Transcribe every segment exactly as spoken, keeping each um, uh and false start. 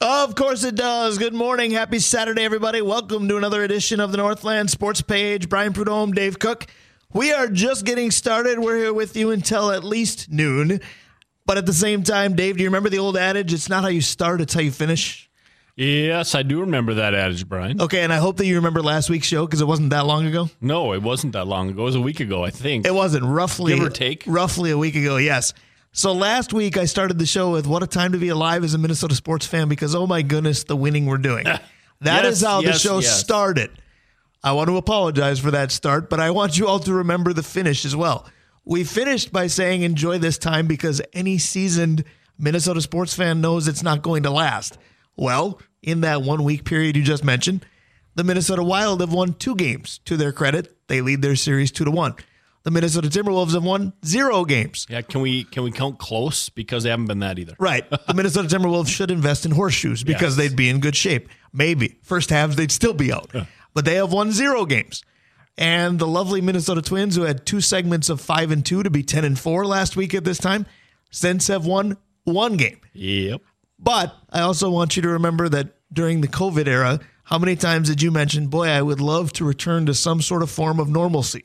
Of course it does. Good morning. Happy Saturday, everybody. Welcome to another edition of the Northland Sports Page. Brian Prudhomme, Dave Cook. We are just getting started. We're here with you until at least noon. But at the same time, Dave, do you remember the old adage, it's not how you start, it's how you finish? Yes, I do remember that adage, Brian. Okay, and I hope that you remember last week's show because it wasn't that long ago. No, it wasn't that long ago. It was a week ago, I think. It wasn't. Roughly. Give or take. Roughly a week ago, yes. So last week I started the show with what a time to be alive as a Minnesota sports fan because, oh my goodness, the winning we're doing. That yes, is how yes, the show yes. started. I want to apologize for that start, but I want you all to remember the finish as well. We finished by saying enjoy this time because any seasoned Minnesota sports fan knows it's not going to last. Well, in that one week period you just mentioned, the Minnesota Wild have won two games. To their credit, they lead their series two to one. The Minnesota Timberwolves have won zero games. Yeah, can we can we count close? Because they haven't been that either. Right. The Minnesota Timberwolves should invest in horseshoes because yes. they'd be in good shape. Maybe. First halves, they'd still be out. Yeah. But they have won zero games. And the lovely Minnesota Twins, who had two segments of five and two to be ten and four last week at this time, since have won one game. Yep. But I also want you to remember that during the COVID era, how many times did you mention, boy, I would love to return to some sort of form of normalcy?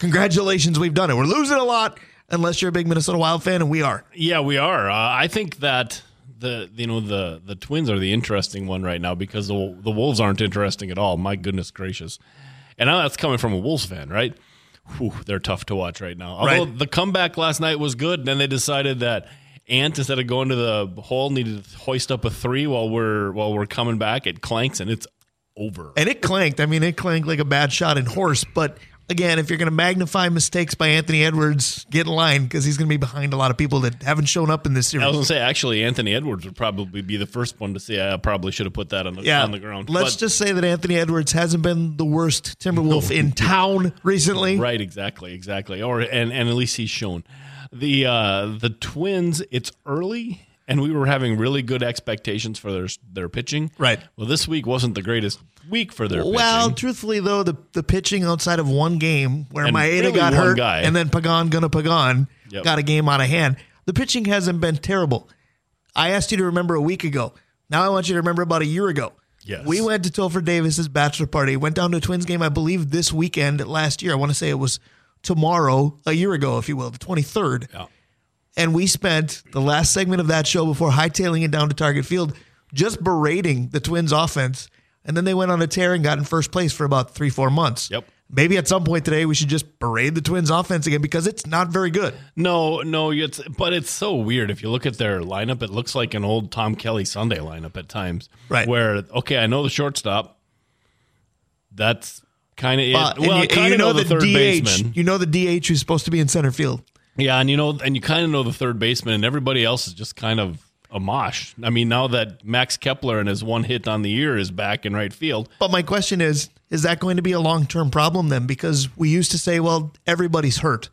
Congratulations, we've done it. We're losing a lot unless you're a big Minnesota Wild fan, and we are. Yeah, we are. Uh, I think that the you know the the Twins are the interesting one right now because the the Wolves aren't interesting at all. My goodness gracious. And now that's coming from a Wolves fan, right? Whew, they're tough to watch right now. Although right. the comeback last night was good, then they decided that Ant, instead of going to the hole, needed to hoist up a three while we're while we're coming back. It clanks, and it's over. And it clanked. I mean, it clanked like a bad shot in horse, but... Again, if you're going to magnify mistakes by Anthony Edwards, get in line because he's going to be behind a lot of people that haven't shown up in this series. I was going to say, actually, Anthony Edwards would probably be the first one to say, I probably should have put that on the, yeah, on the ground. Let's but, just say that Anthony Edwards hasn't been the worst Timberwolf no. in town recently. Right, exactly, exactly. Or and, and at least he's shown. The, uh, the Twins, it's early, and we were having really good expectations for their their pitching. Right. Well, this week wasn't the greatest week for their well, pitching. Well, truthfully, though, the, the pitching outside of one game where and Maeda really got hurt guy. and then Pagan gonna Pagan yep. got a game out of hand, the pitching hasn't been terrible. I asked you to remember a week ago. Now I want you to remember about a year ago. Yes. We went to Topher Davis's bachelor party, went down to a Twins game, I believe, this weekend last year. I want to say it was tomorrow, a year ago, if you will, the twenty-third. Yeah. And we spent the last segment of that show before hightailing it down to Target Field just berating the Twins' offense. And then they went on a tear and got in first place for about three, four months. Yep. Maybe at some point today we should just berate the Twins' offense again because it's not very good. No, no, it's but it's so weird. If you look at their lineup, it looks like an old Tom Kelly Sunday lineup at times. Right. Where, okay, I know the shortstop. That's kind of it. Uh, well, you, kind of know, know the, the third D H, baseman. You know the D H who's supposed to be in center field. Yeah, and you know, and you kind of know the third baseman, and everybody else is just kind of a mosh. I mean, now that Max Kepler and his one hit on the year is back in right field. But my question is, is that going to be a long-term problem then? Because we used to say, well, everybody's hurt.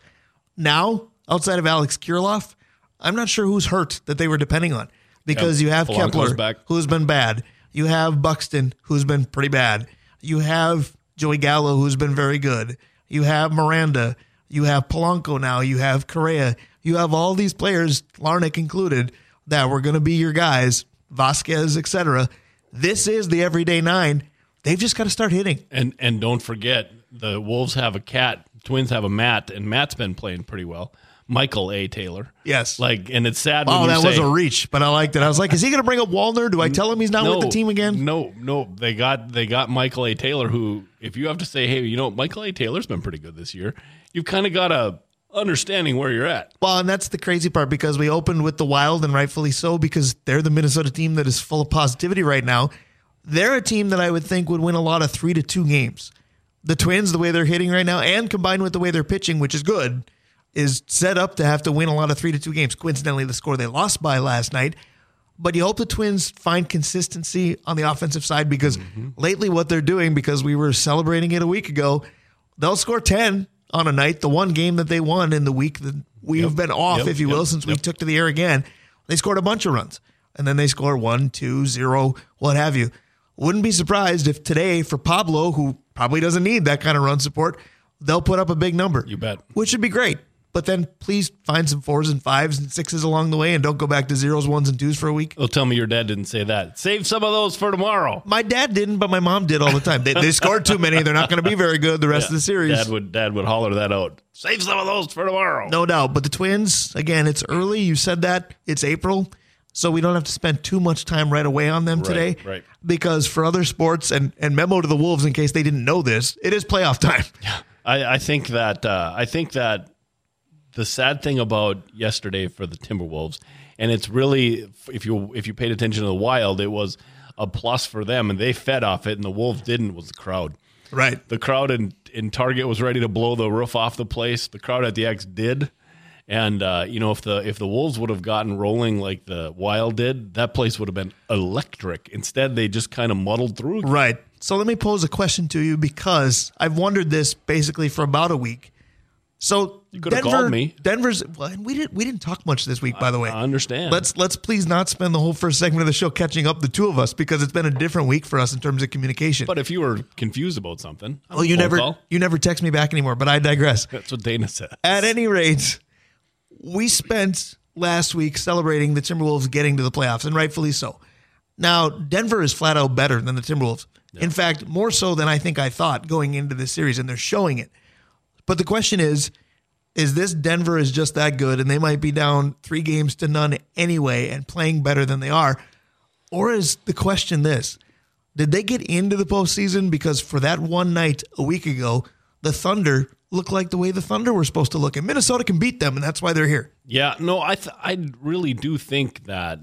Now, outside of Alex Kirilloff, I'm not sure who's hurt that they were depending on. Because yeah, you have Kepler, who's been bad. You have Buxton, who's been pretty bad. You have Joey Gallo, who's been very good. You have Miranda. You have Polanco now. You have Correa. You have all these players, Larnick included, that were going to be your guys, Vasquez, et cetera. This is the everyday nine. They've just got to start hitting. And and don't forget, the Wolves have a cat, Twins have a Matt, and Matt's been playing pretty well. Michael A. Taylor. Yes. Like, and it's sad. Oh, that say, was a reach, but I liked it. I was like, is he going to bring up Wallner? Do I tell him he's not no, with the team again? No, no. They got they got Michael A. Taylor, who, if you have to say, hey, you know, Michael A. Taylor's been pretty good this year, you've kind of got a understanding where you're at. Well, and that's the crazy part because we opened with the Wild, and rightfully so, because they're the Minnesota team that is full of positivity right now. They're a team that I would think would win a lot of three to two games. The Twins, the way they're hitting right now, and combined with the way they're pitching, which is good, is set up to have to win a lot of three to two games. Coincidentally, the score they lost by last night. But you hope the Twins find consistency on the offensive side, because mm-hmm. lately what they're doing, because we were celebrating it a week ago, they'll score ten on a night, the one game that they won in the week that we've yep. been off, yep. if you will, yep. since yep. we took to the air again. They scored a bunch of runs, and then they score one, two, zero, what have you. Wouldn't be surprised if today for Pablo, who probably doesn't need that kind of run support, they'll put up a big number. You bet. Which would be great. But then please find some fours and fives and sixes along the way, and don't go back to zeros, ones, and twos for a week. Oh, tell me your dad didn't say that. Save some of those for tomorrow. My dad didn't, but my mom did all the time. They, they scored too many. They're not going to be very good the rest yeah, of the series. Dad would Dad would holler that out. Save some of those for tomorrow. No doubt. But the Twins, again, it's early. You said that. It's April. So we don't have to spend too much time right away on them right, today. Right. Because for other sports, and, and memo to the Wolves in case they didn't know this, it is playoff time. Yeah, I, I think that uh, I think that the sad thing about yesterday for the Timberwolves, and it's really, if you if you paid attention to the Wild, it was a plus for them, and they fed off it, and the Wolves didn't, was the crowd. Right. The crowd in, in Target was ready to blow the roof off the place. The crowd at the X did. And, uh, you know, if the if the Wolves would have gotten rolling like the Wild did, that place would have been electric. Instead, they just kind of muddled through. Right. So let me pose a question to you, because I've wondered this basically for about a week. So you could Denver, have called me. Denver's well, and we didn't we didn't talk much this week, by the way. I understand. Let's let's please not spend the whole first segment of the show catching up the two of us, because it's been a different week for us in terms of communication. But if you were confused about something, well, you never call. you never text me back anymore. But I digress. That's what Dana said. At any rate, we spent last week celebrating the Timberwolves getting to the playoffs, and rightfully so. Now Denver is flat out better than the Timberwolves. Yeah. In fact, more so than I think I thought going into this series, and they're showing it. But the question is, is this Denver is just that good, and they might be down three games to none anyway and playing better than they are? Or is the question this: did they get into the postseason because for that one night a week ago, the Thunder looked like the way the Thunder were supposed to look, and Minnesota can beat them, and that's why they're here? Yeah, no, I th- I really do think that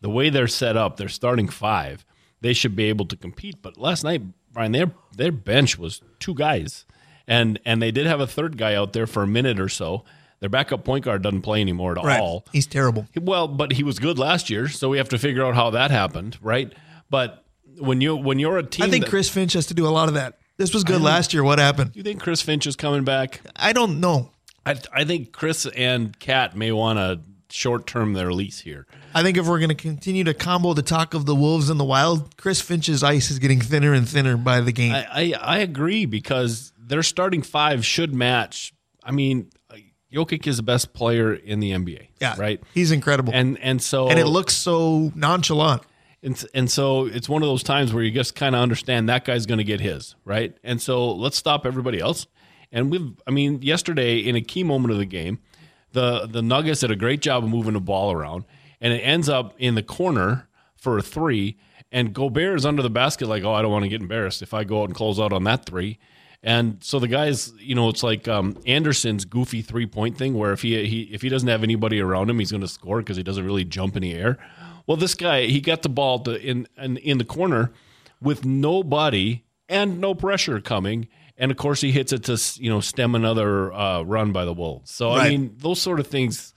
the way they're set up, they're starting five, they should be able to compete. But last night, Brian, their their bench was two guys. And and they did have a third guy out there for a minute or so. Their backup point guard doesn't play anymore at right. all. He's terrible. Well, but he was good last year, so we have to figure out how that happened, right? But when you when you're a team, I think that, Chris Finch has to do a lot of that. This was good last year. What happened? Do you think Chris Finch is coming back? I don't know. I I think Chris and Kat may want to short term their lease here. I think if we're going to continue to combo the talk of the Wolves and the Wild, Chris Finch's ice is getting thinner and thinner by the game. I I, I agree, because their starting five should match. I mean, Jokic is the best player in the N B A. Yeah, right. He's incredible, and and so and it looks so nonchalant. And and so it's one of those times where you just kind of understand that guy's going to get his right. And so let's stop everybody else. And we've, I mean, yesterday in a key moment of the game, the the Nuggets did a great job of moving the ball around, and it ends up in the corner for a three. And Gobert is under the basket like, oh, I don't want to get embarrassed if I go out and close out on that three. And so the guys, you know, it's like um, Anderson's goofy three-point thing, where if he, he if he doesn't have anybody around him, he's going to score because he doesn't really jump in the air. Well, this guy, he got the ball to in, in in the corner with nobody and no pressure coming, and of course he hits it to, you know, stem another uh, run by the Wolves. So right. I mean, those sort of things.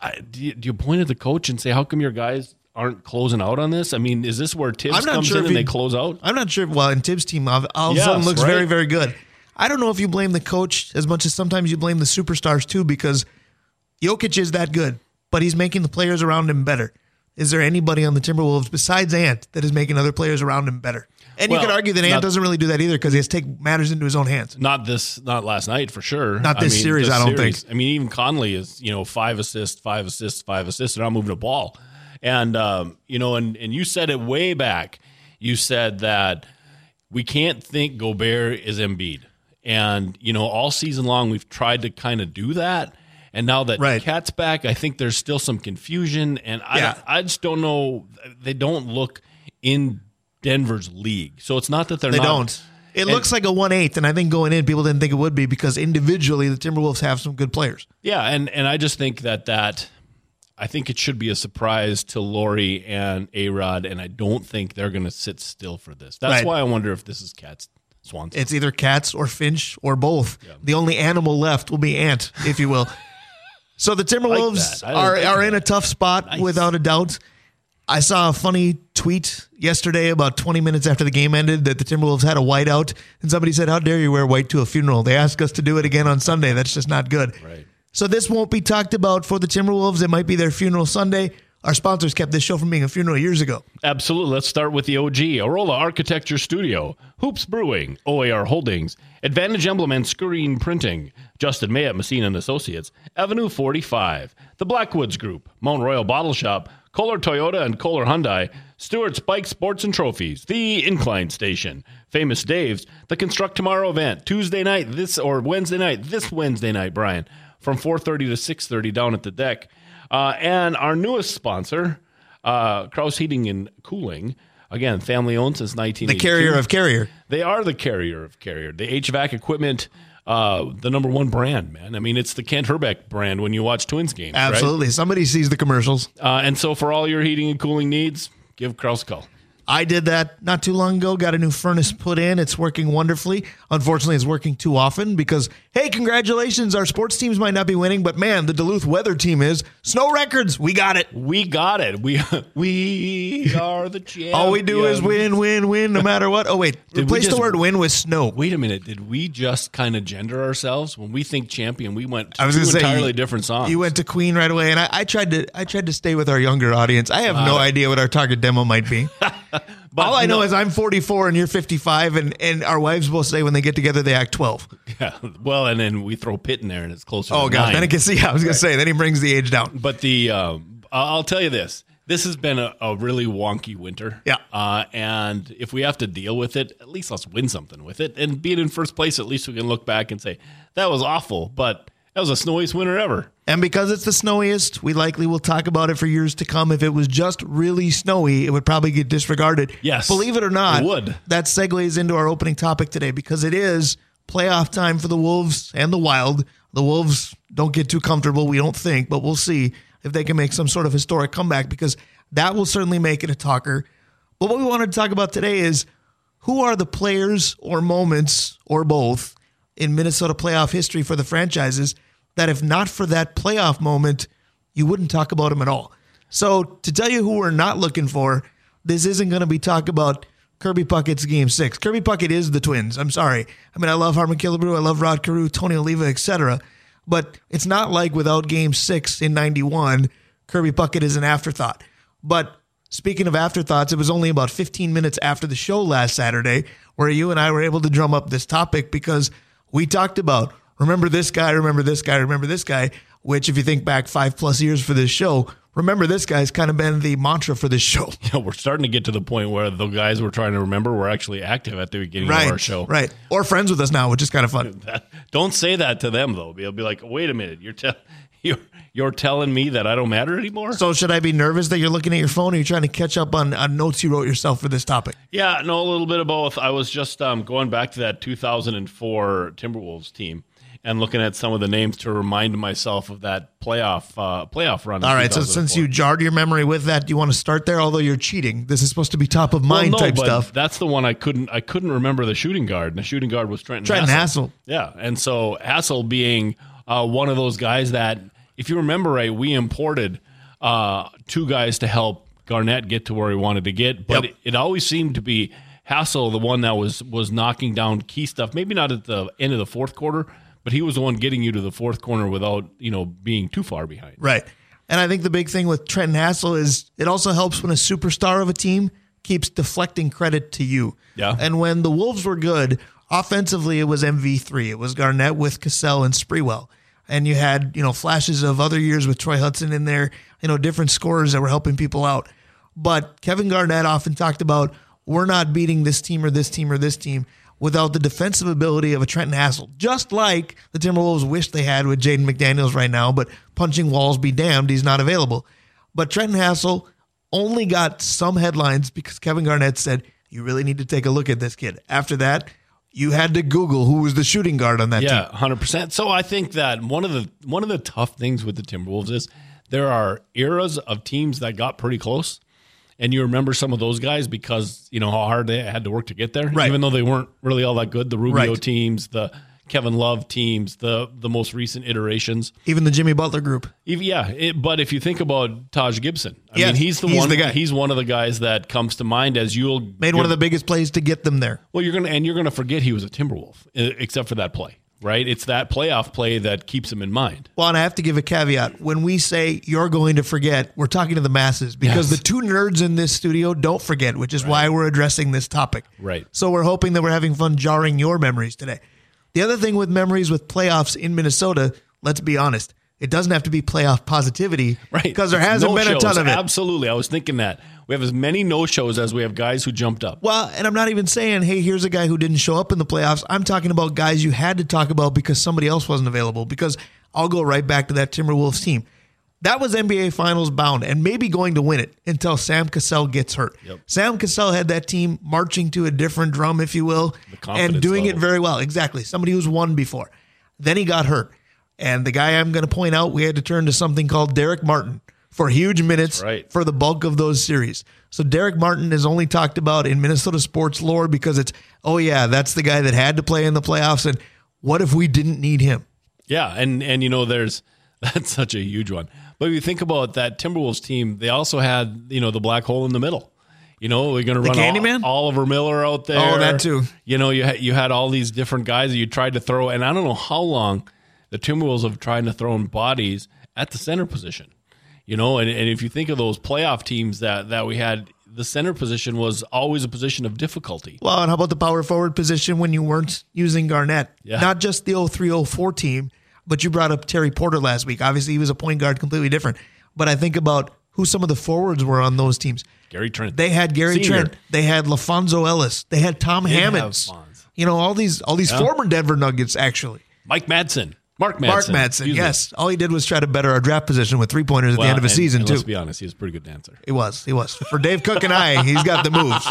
I, do, you, do you point at the coach and say, "How come your guys aren't closing out on this?" I mean, is this where Tibbs comes sure in and you, they close out? I'm not sure. Well, and Tibbs' team all of yes, a sudden looks right? very, very good. I don't know if you blame the coach as much as sometimes you blame the superstars too, because Jokic is that good, but he's making the players around him better. Is there anybody on the Timberwolves besides Ant that is making other players around him better? And well, you could argue that Ant not, doesn't really do that either, because he has to take matters into his own hands. Not this, not last night for sure. Not this I mean, series, this I don't series. think. I mean, even Conley is, you know, five assists, five assists, five assists. They're not moving the ball. And, um, you know, and, and you said it way back. You said that we can't think Gobert is Embiid. And, you know, all season long we've tried to kind of do that. And now that right. Cat's back, I think there's still some confusion. And I, yeah. I just don't know. They don't look in Denver's league. So it's not that they're they not. They don't. It and, looks like a one eighth, and I think going in, people didn't think it would be, because individually the Timberwolves have some good players. Yeah, and, and I just think that that – I think it should be a surprise to Laurie and A-Rod, and I don't think they're going to sit still for this. That's right. why I wonder if this is Kat's Swanson. It's either Katz or Finch or both. Yeah. The only animal left will be Ant, if you will. So the Timberwolves like are, are in a tough spot nice. without a doubt. I saw a funny tweet yesterday about twenty minutes after the game ended that the Timberwolves had a whiteout, and somebody said, how dare you wear white to a funeral? They asked us to do it again on Sunday. That's just not good. Right. So this won't be talked about for the Timberwolves. It might be their funeral Sunday. Our sponsors kept this show from being a funeral years ago. Absolutely. Let's start with the O G. Arola Architecture Studio, Hoops Brewing, O A R Holdings, Advantage Emblem and Screen Printing, Justin May at Messina and Associates, Avenue forty-five, The Blackwoods Group, Mount Royal Bottle Shop, Kohler Toyota and Kohler Hyundai, Stewart's Bike Sports and Trophies, The Incline Station, Famous Dave's, the Construct Tomorrow event, Tuesday night, this or Wednesday night, this Wednesday night, Brian, from four thirty to six thirty down at the deck. Uh, and our newest sponsor, uh, Krause Heating and Cooling, again, family-owned since nineteen eighty-two. The carrier of Carrier. They are the carrier of Carrier. The H V A C equipment, uh, the number one brand, man. I mean, it's the Kent Herbeck brand when you watch Twins games, absolutely. Right? Somebody sees the commercials. Uh, and so for all your heating and cooling needs, give Krause a call. I did that not too long ago. Got a new furnace put in. It's working wonderfully. Unfortunately, it's working too often because, hey, congratulations. Our sports teams might not be winning, but, man, the Duluth weather team is. Snow records. We got it. We got it. We we are the champions. All we do is win, win, win, no matter what. Oh, wait. Did Replace just, the word win with snow. Wait a minute. Did we just kind of gender ourselves? When we think champion, we went to I was two say, entirely you, different songs. You went to Queen right away, and I, I tried to I tried to stay with our younger audience. I have uh, no idea what our target demo might be. But all I know no. is I'm forty-four and you're fifty-five, and, and our wives both say when they get together, they act twelve. Yeah, well, and then we throw Pitt in there, and it's closer oh, to gosh, nine. Then it gets, yeah, I was right. going to say, then he brings the age down. But the uh, I'll tell you this. This has been a, a really wonky winter. Yeah. Uh, and if we have to deal with it, at least let's win something with it. And being in first place, at least we can look back and say, that was awful, but that was the snowiest winter ever. And because it's the snowiest, we likely will talk about it for years to come. If it was just really snowy, it would probably get disregarded. Yes. Believe it or not, it would. That segues into our opening topic today because it is playoff time for the Wolves and the Wild. The Wolves don't get too comfortable, we don't think, but we'll see if they can make some sort of historic comeback because that will certainly make it a talker. But what we wanted to talk about today is who are the players or moments or both in Minnesota playoff history for the franchises that if not for that playoff moment, you wouldn't talk about them at all. So to tell you who we're not looking for, this isn't going to be talk about Kirby Puckett's game six. Kirby Puckett is the Twins. I'm sorry. I mean, I love Harmon Killebrew. I love Rod Carew, Tony Oliva, et cetera. But it's not like without game six in ninety-one, Kirby Puckett is an afterthought. But speaking of afterthoughts, it was only about fifteen minutes after the show last Saturday where you and I were able to drum up this topic because we talked about remember this guy, remember this guy, remember this guy, which if you think back five plus years for this show, remember this guy has kind of been the mantra for this show. Yeah, we're starting to get to the point where the guys we're trying to remember were actually active at the beginning right, of our show. Right. Or friends with us now, which is kind of fun. Don't say that to them, though. They'll be like, wait a minute, you're, te- you're, you're telling me that I don't matter anymore? So should I be nervous that you're looking at your phone or you're trying to catch up on, on notes you wrote yourself for this topic? Yeah, no, a little bit of both. I was just um, going back to that two thousand four Timberwolves team. And looking at some of the names to remind myself of that playoff uh, playoff run. All right, so since you jarred your memory with that, do you want to start there? Although you're cheating, this is supposed to be top of mind well, no, type but stuff. That's the one I couldn't I couldn't remember the shooting guard. And the shooting guard was Trenton. Trenton Hassell. Hassell. Yeah, and so Hassell being uh, one of those guys that, if you remember right, we imported uh, two guys to help Garnett get to where he wanted to get, but yep. it, it always seemed to be Hassell, the one that was was knocking down key stuff. Maybe not at the end of the fourth quarter. But he was the one getting you to the fourth corner without, you know, being too far behind. Right. And I think the big thing with Trenton Hassell is it also helps when a superstar of a team keeps deflecting credit to you. Yeah. And when the Wolves were good, offensively it was M V three. It was Garnett with Cassell and Sprewell. And you had, you know, flashes of other years with Troy Hudson in there, you know, different scorers that were helping people out. But Kevin Garnett often talked about we're not beating this team or this team or this team without the defensive ability of a Trenton Hassell, just like the Timberwolves wish they had with Jaden McDaniels right now, but punching walls be damned, he's not available. But Trenton Hassell only got some headlines because Kevin Garnett said, you really need to take a look at this kid. After that, you had to Google who was the shooting guard on that yeah, team. Yeah, one hundred percent. So I think that one of the one of the tough things with the Timberwolves is there are eras of teams that got pretty close, and you remember some of those guys because, you know, how hard they had to work to get there, right. Even though they weren't really all that good. The Rubio right. teams, the Kevin Love teams, the the most recent iterations. Even the Jimmy Butler group. Even, yeah, it, but if you think about Taj Gibson, I yes, mean, he's the he's one. The guy. He's one of the guys that comes to mind as you'll made one of the biggest plays to get them there. Well, you're gonna and you're gonna forget he was a Timberwolf except for that play, right? It's that playoff play that keeps him in mind. Well, and I have to give a caveat when we say you're going to forget, we're talking to the masses because yes. the two nerds in this studio don't forget, which is right. why we're addressing this topic. Right. So we're hoping that we're having fun jarring your memories today. The other thing with memories with playoffs in Minnesota, let's be honest, it doesn't have to be playoff positivity right? because there hasn't no-shows. been a ton of it. Absolutely. I was thinking that. We have as many no-shows as we have guys who jumped up. Well, and I'm not even saying, hey, here's a guy who didn't show up in the playoffs. I'm talking about guys you had to talk about because somebody else wasn't available, because I'll go right back to that Timberwolves team. That was N B A Finals bound and maybe going to win it until Sam Cassell gets hurt. Yep. Sam Cassell had that team marching to a different drum, if you will, and doing level. it very well. Exactly. Somebody who's won before. Then he got hurt. And the guy I'm going to point out, we had to turn to something called Derek Martin for huge minutes right. for the bulk of those series. So Derek Martin is only talked about in Minnesota sports lore because it's, oh, yeah, that's the guy that had to play in the playoffs. And what if we didn't need him? Yeah. And, and you know, there's that's such a huge one. But if you think about that Timberwolves team, they also had, you know, the black hole in the middle. You know, we're going to run all, Oliver Miller out there. Oh, that too. You know, you, ha- you had all these different guys that you tried to throw. And I don't know how long the Timberwolves have tried to throw in bodies at the center position. You know, and, and if you think of those playoff teams that, that we had, the center position was always a position of difficulty. Well, and how about the power forward position when you weren't using Garnett? Yeah. Not just the oh three oh four team. But you brought up Terry Porter last week. Obviously, he was a point guard, completely different. But I think about who some of the forwards were on those teams. Gary Trent. They had Gary Senior. Trent. They had LaFonso Ellis. They had Tom they Hammonds. You know, all these all these yeah. former Denver Nuggets, actually. Mike Madsen. Mark Madsen. Mark Madsen, Excuse yes. Me. All he did was try to better our draft position with three-pointers at well, the end of a and, season, and too. Let's be honest, he was a pretty good dancer. He was. He was. For Dave Cook and I, he's got the moves.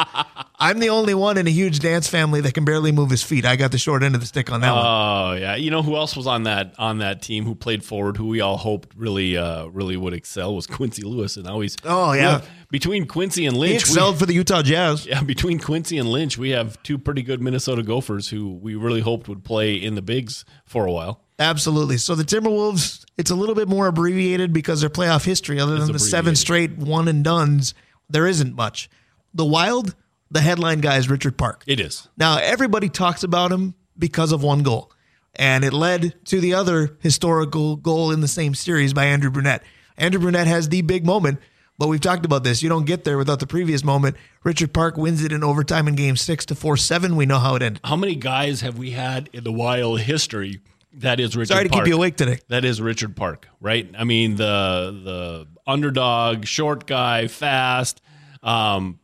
I'm the only one in a huge dance family that can barely move his feet. I got the short end of the stick on that oh, one. Oh, yeah. You know who else was on that on that team who played forward, who we all hoped really uh, really would excel was Quincy Lewis. And always. Oh, yeah. Have, between Quincy and Lynch. He excelled we, for the Utah Jazz. Yeah, between Quincy and Lynch, we have two pretty good Minnesota Gophers who we really hoped would play in the bigs for a while. Absolutely. So the Timberwolves, it's a little bit more abbreviated because their playoff history, other than the seven straight one and dones, there isn't much. The Wild, the headline guy is Richard Park. It is. Now, everybody talks about him because of one goal, and it led to the other historical goal in the same series by Andrew Brunette. Andrew Brunette has the big moment, but we've talked about this. You don't get there without the previous moment. Richard Park wins it in overtime in game six to four seven. We know how it ended. How many guys have we had in the Wild history? That is Richard Park. Sorry to Park. keep you awake today. That is Richard Park, right? I mean, the the underdog, short guy, fast, um,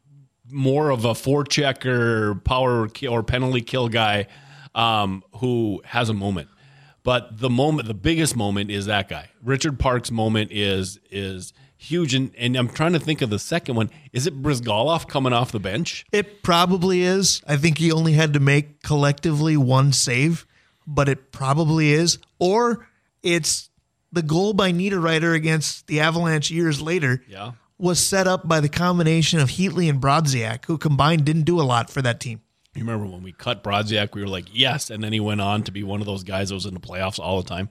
more of a forechecker, power kill or penalty kill guy um, who has a moment. But the moment, the biggest moment is that guy. Richard Park's moment is is huge. And, and I'm trying to think of the second one. Is it Brizgalov coming off the bench? It probably is. I think he only had to make collectively one save. But it probably is, or it's the goal by Niederreiter against the Avalanche years later yeah. was set up by the combination of Heatley and Brodziak, who combined didn't do a lot for that team. You remember when we cut Brodziak, we were like, yes, and then he went on to be one of those guys that was in the playoffs all the time.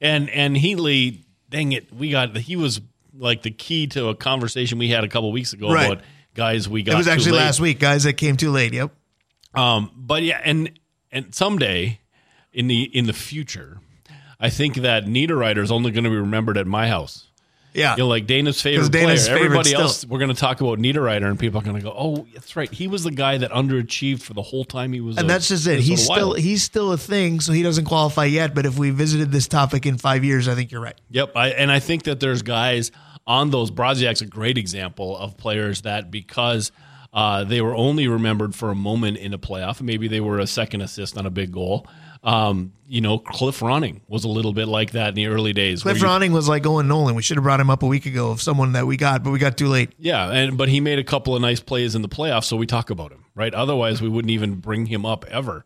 And and Heatley, dang it, we got he was like the key to a conversation we had a couple weeks ago right. about guys we got. It was actually too late. last week, guys that came too late. Yep. Um, but yeah, and and someday. In the in the future, I think that Niederreiter is only going to be remembered at my house. Yeah. You know, like Dana's favorite Dana's player. Favorite Everybody still. else, we're going to talk about Niederreiter, and people are going to go, oh, that's right. He was the guy that underachieved for the whole time he was And a, that's just it. He's still, he's still a thing, so he doesn't qualify yet. But if we visited this topic in five years, I think you're right. Yep. I, and I think that there's guys on those. Brodziak's a great example of players that because uh, they were only remembered for a moment in a playoff, maybe they were a second assist on a big goal. Um, you know, Cliff Ronning was a little bit like that in the early days. Cliff you, Ronning was like Owen Nolan. We should have brought him up a week ago of someone that we got, but we got too late. Yeah, and but he made a couple of nice plays in the playoffs, so we talk about him, right? Otherwise, we wouldn't even bring him up ever.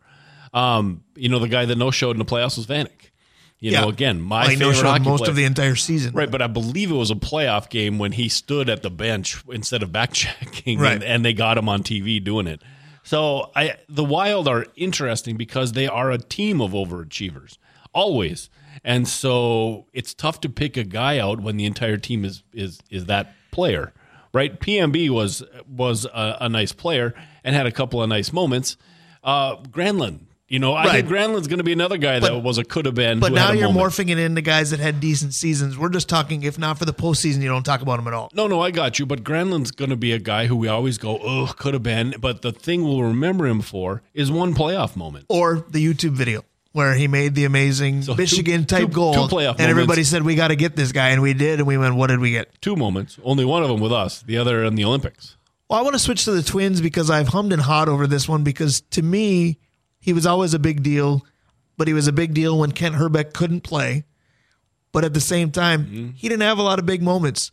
Um, you know, the guy that no-showed in the playoffs was Vanek. You yeah. know, again, my well, favorite no-showed most player. of the entire season. Right, but I believe it was a playoff game when he stood at the bench instead of back-checking, right. and, and they got him on T V doing it. So I, the Wild are interesting because they are a team of overachievers, always. And so it's tough to pick a guy out when the entire team is is is that player, right? P M B was was a, a nice player and had a couple of nice moments. Uh, Granlund, you know, I right. think Granlund's going to be another guy but, that was a could have been. But now you're moment. morphing it into guys that had decent seasons. We're just talking, if not for the postseason, you don't talk about him at all. No, no, I got you. But Granlund's going to be a guy who we always go, oh, could have been. But the thing we'll remember him for is one playoff moment. Or the YouTube video where he made the amazing so Michigan-type goal, two playoff and moments. Everybody said, we got to get this guy, and we did, and we went, what did we get? Two moments, only one of them with us, the other in the Olympics. Well, I want to switch to the Twins because I've hummed and hawed over this one because, to me, he was always a big deal, but he was a big deal when Kent Herbeck couldn't play. But at the same time, mm-hmm. he didn't have a lot of big moments.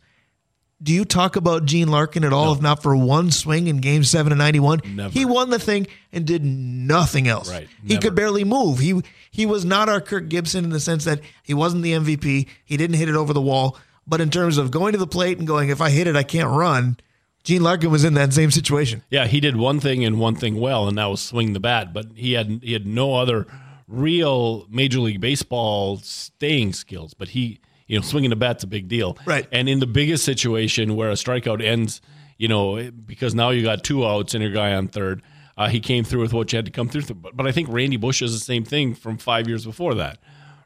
Do you talk about Gene Larkin at all, no. if not for one swing in Game seven of ninety-one? Never. He won the thing and did nothing else. Right. He could barely move. He he was not our Kirk Gibson in the sense that he wasn't the M V P. He didn't hit it over the wall. But in terms of going to the plate and going, if I hit it, I can't run, Gene Larkin was in that same situation. Yeah, he did one thing and one thing well, and that was swing the bat. But he had he had no other real Major League Baseball staying skills. But he... You know, swinging the bat's a big deal. Right. And in the biggest situation where a strikeout ends, you know, because now you got two outs and your guy on third, uh, he came through with what you had to come through. But, but I think Randy Bush is the same thing from five years before that,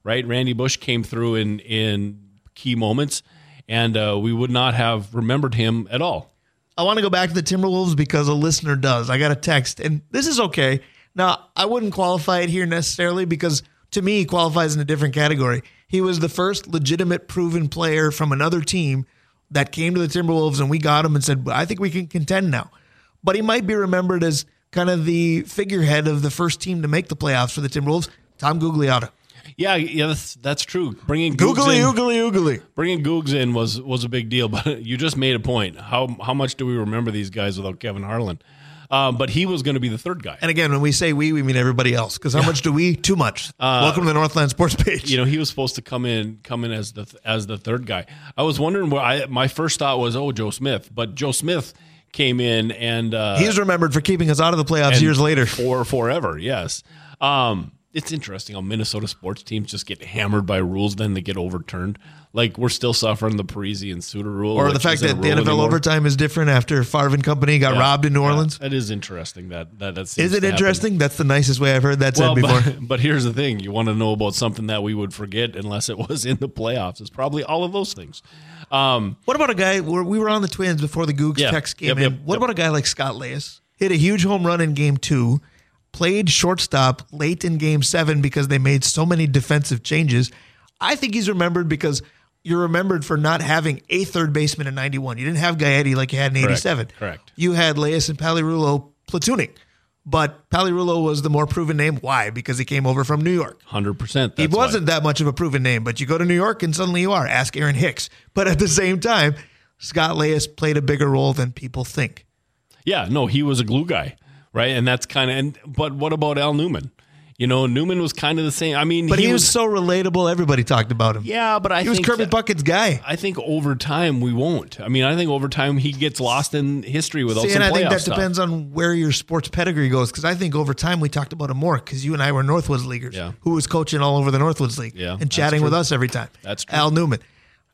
right? Randy Bush came through in, in key moments, and uh, we would not have remembered him at all. I want to go back to the Timberwolves because a listener does. I got a text, and this is okay. Now, I wouldn't qualify it here necessarily because, to me, he qualifies in a different category. He was the first legitimate proven player from another team that came to the Timberwolves, and we got him and said, I think we can contend now. But he might be remembered as kind of the figurehead of the first team to make the playoffs for the Timberwolves, Tom Gugliotta. Yeah, yeah, that's, that's true. Bringing Googs googly, in, googly, googly. Bringing Googs in was was a big deal, but you just made a point. How how much do we remember these guys without Kevin Harlan? Um, but he was going to be the third guy. And again, when we say we, we mean everybody else. Because how much do we? Too much. Uh, Welcome to the Northland Sports Page. You know, he was supposed to come in, come in as the as the third guy. I was wondering where I. My first thought was, oh, Joe Smith. But Joe Smith came in, and uh, he's remembered for keeping us out of the playoffs years later, for forever. Yes. Um, it's interesting how Minnesota sports teams just get hammered by rules, then they get overturned. Like, we're still suffering the Parisian suitor rule. Or the fact that the N F L anymore. Overtime is different after Favre and company got yeah, robbed in New yeah, Orleans. That is interesting. That, that, that seems Is it interesting? Happen. That's the nicest way I've heard that well, said before. But, but here's the thing. You want to know about something that we would forget unless it was in the playoffs. It's probably all of those things. Um, what about a guy, where we were on the Twins before the Googs yeah, text came yep, in. Yep, what yep. about a guy like Scott Lias? Hit a huge home run in Game two. Played shortstop late in Game seven because they made so many defensive changes. I think he's remembered because you're remembered for not having a third baseman in ninety-one. You didn't have Gaetti like you had in eighty-seven. Correct, correct. You had Leas and Palirulo platooning. But Palirulo was the more proven name. Why? Because he came over from New York. one hundred percent. He wasn't why. that much of a proven name, but you go to New York and suddenly you are. Ask Aaron Hicks. But at the same time, Scott Lias played a bigger role than people think. Yeah, no, he was a glue guy. Right, and that's kind of. And but what about Al Newman? You know, Newman was kind of the same. I mean, but he, he was, was so relatable. Everybody talked about him. Yeah, but I he think was Kirby that, Puckett's guy. I think over time we won't. I mean, I think over time he gets lost in history with all some playoff stuff. And I think that stuff. depends on where your sports pedigree goes. Because I think over time we talked about him more. Because you and I were Northwoods leaguers, yeah. who was coaching all over the Northwoods League yeah, and chatting with us every time. That's true. Al Newman.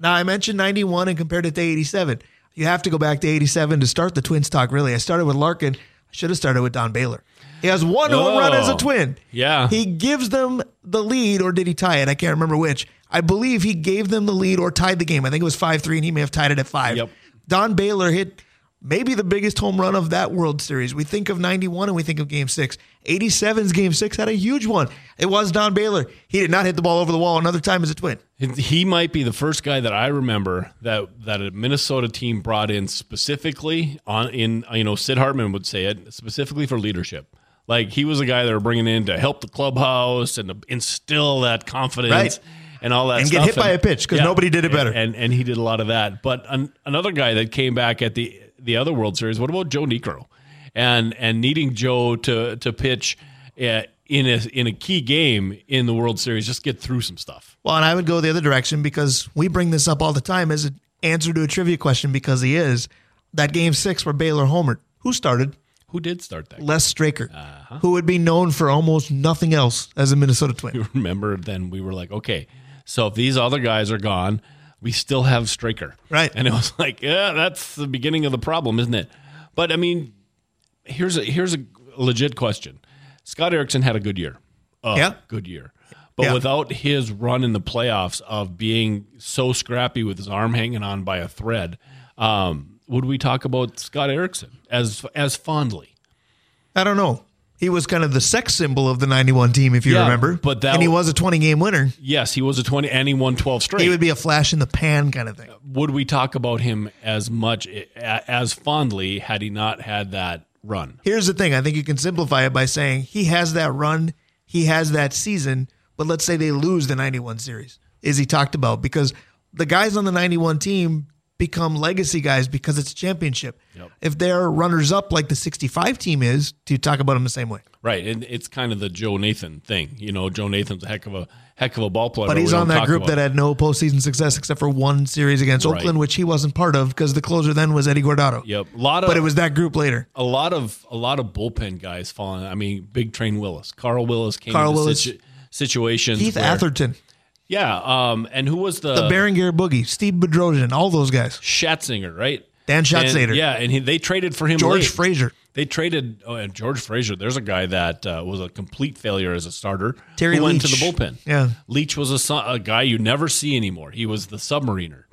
Now I mentioned ninety-one and compared it to eighty-seven. You have to go back to eighty-seven to start the Twins talk. Really, I started with Larkin. Should have started with Don Baylor. He has one home oh, run as a Twin. Yeah. He gives them the lead, or did he tie it? I can't remember which. I believe he gave them the lead or tied the game. I think it was five three, and he may have tied it at five. Yep. Don Baylor hit maybe the biggest home run of that World Series. We think of ninety-one, and we think of Game six. eighty-seven's Game six had a huge one. It was Don Baylor. He did not hit the ball over the wall another time as a Twin. He might be the first guy that I remember that, that a Minnesota team brought in specifically on in, you know, Sid Hartman would say it, specifically for leadership. Like, he was a guy they were bringing in to help the clubhouse and to instill that confidence right. and all that and stuff. And get hit by and, a pitch because yeah, nobody did it better. And, and, and he did a lot of that. But an, another guy that came back at the the other World Series, what about Joe Niekro? And and needing Joe to to pitch at, in a in a key game in the World Series, just get through some stuff. Well, and I would go the other direction because we bring this up all the time as an answer to a trivia question because he is. That Game six where Baylor homered, who started? Who did start that game? Les Straker, uh-huh. who would be known for almost nothing else as a Minnesota Twin. You remember then we were like, okay, so if these other guys are gone, we still have Straker. Right. And it was like, yeah, that's the beginning of the problem, isn't it? But, I mean, here's a, here's a legit question. Scott Erickson had a good year. Uh, yeah. Good year. But yeah. without his run in the playoffs of being so scrappy with his arm hanging on by a thread, um, would we talk about Scott Erickson as as fondly? I don't know. He was kind of the sex symbol of the ninety-one team, if you yeah, remember. But that, and he was a twenty-game winner. Yes, he was a twenty, and he won twelve straight. He would be a flash in the pan kind of thing. Would we talk about him as much, as fondly, had he not had that run? Here's the thing. I think you can simplify it by saying he has that run, he has that season, but let's say they lose the ninety-one series. Is he talked about? Because the guys on the ninety-one team become legacy guys because it's a championship. Yep. If they're runners-up like the sixty-five team is, do you talk about them the same way? Right, and it's kind of the Joe Nathan thing. You know, Joe Nathan's a heck of a heck of a ball player. But he's on that group that had no postseason success except for one series against right. Oakland, which he wasn't part of because the closer then was Eddie Guardado. Yep, a lot of, but it was that group later. A lot of a lot of bullpen guys falling. I mean, Big Train Willis, Carl Willis came. Carl Willis. Situ- situations. Keith where, Atherton. Yeah, um, and who was the... The Behringer Boogie, Steve Bedrosian, all those guys. Schatzinger, right? Dan Schatzeder. And, yeah, and he, they traded for him George late. Frazier. They traded... Oh, and George Frazier, there's a guy that uh, was a complete failure as a starter. Terry who Leach. Went to the bullpen. Yeah. Leach was a, a guy you never see anymore. He was the submariner.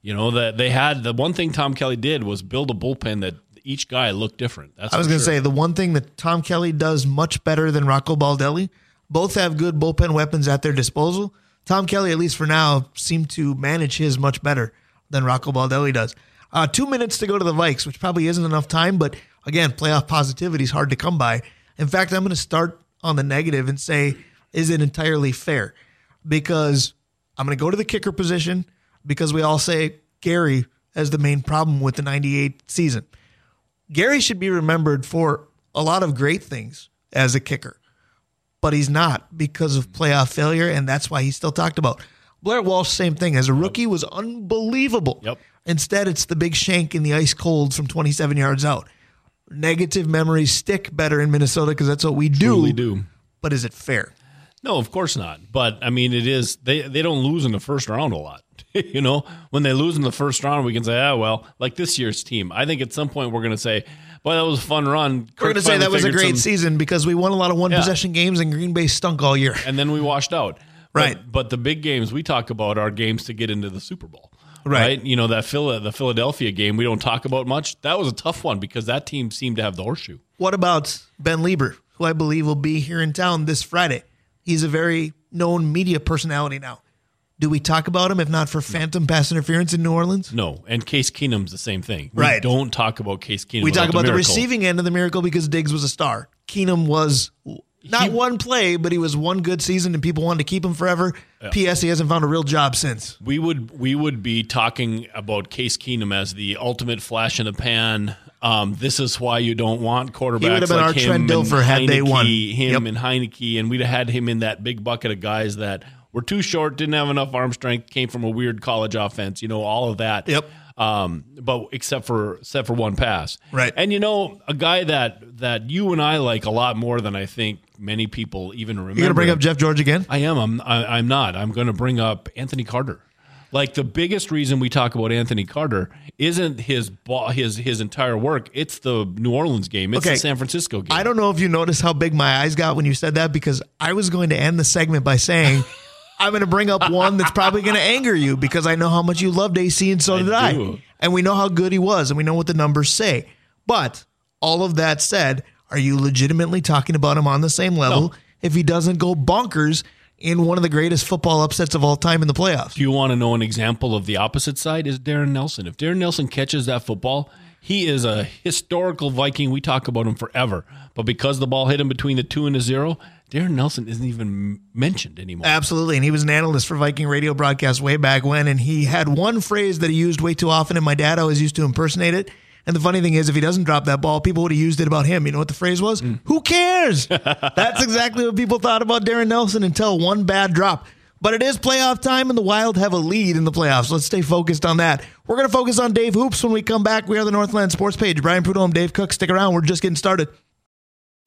You know, that they had... The one thing Tom Kelly did was build a bullpen that each guy looked different. That's I was going to sure. say, the one thing that Tom Kelly does much better than Rocco Baldelli, both have good bullpen weapons at their disposal. Tom Kelly, at least for now, seemed to manage his much better than Rocco Baldelli does. Uh, two minutes to go to the Vikes, which probably isn't enough time, but again, playoff positivity is hard to come by. In fact, I'm going to start on the negative and say, is it entirely fair? Because I'm going to go to the kicker position because we all say Gary as the main problem with the ninety-eight season. Gary should be remembered for a lot of great things as a kicker. But he's not because of playoff failure, and that's why he's still talked about. Blair Walsh, same thing. As a rookie, was unbelievable. Yep. Instead, it's the big shank in the ice cold from twenty-seven yards out. Negative memories stick better in Minnesota because that's what we do. Truly do. But is it fair? No, of course not. But, I mean, it is. They, they don't lose in the first round a lot. You know, when they lose in the first round, we can say, ah, well, like this year's team. I think at some point we're going to say, boy, that was a fun run. Kirk We're going to say that was a great some... season because we won a lot of one-possession yeah. games and Green Bay stunk all year. And then we washed out. Right. But, but the big games we talk about are games to get into the Super Bowl. Right. right? You know, that Phila, the Philadelphia game we don't talk about much. That was a tough one because that team seemed to have the horseshoe. What about Ben Lieber, who I believe will be here in town this Friday? He's a very known media personality now. Do we talk about him, if not for phantom pass interference in New Orleans? No, and Case Keenum's the same thing. We right. don't talk about Case Keenum. We talk about the, the receiving end of the miracle because Diggs was a star. Keenum was not he, one play, but he was one good season, and people wanted to keep him forever. Yeah. P S He hasn't found a real job since. We would we would be talking about Case Keenum as the ultimate flash in the pan. Um, this is why you don't want quarterbacks. He would have been like our Trent Dilfer had they won. Him yep. and Heineke, and we'd have had him in that big bucket of guys that were too short, didn't have enough arm strength, came from a weird college offense, you know, all of that. Yep. Um, but except for except for one pass. Right. And, you know, a guy that that you and I like a lot more than I think many people even remember. You're going to bring up Jeff George again? I am. I'm, I, I'm not. I'm going to bring up Anthony Carter. Like, the biggest reason we talk about Anthony Carter isn't his ball, his his entire work. It's the New Orleans game. It's okay. the San Francisco game. I don't know if you noticed how big my eyes got when you said that because I was going to end the segment by saying... I'm going to bring up one that's probably going to anger you because I know how much you loved A C and so did I. I. And we know how good he was and we know what the numbers say. But all of that said, are you legitimately talking about him on the same level no. if he doesn't go bonkers in one of the greatest football upsets of all time in the playoffs? Do you want to know an example of the opposite side is Darren Nelson. If Darren Nelson catches that football, he is a historical Viking. We talk about him forever. But because the ball hit him between the two and the zero, Darren Nelson isn't even mentioned anymore. Absolutely, and he was an analyst for Viking radio broadcast way back when, and he had one phrase that he used way too often, and my dad always used to impersonate it. And the funny thing is, if he doesn't drop that ball, people would have used it about him. You know what the phrase was? Mm. Who cares? That's exactly what people thought about Darren Nelson until one bad drop. But it is playoff time, and the Wild have a lead in the playoffs. Let's stay focused on that. We're going to focus on Dave Hoops when we come back. We are the Northland Sports Page. Brian Prudhomme, Dave Cook, stick around. We're just getting started.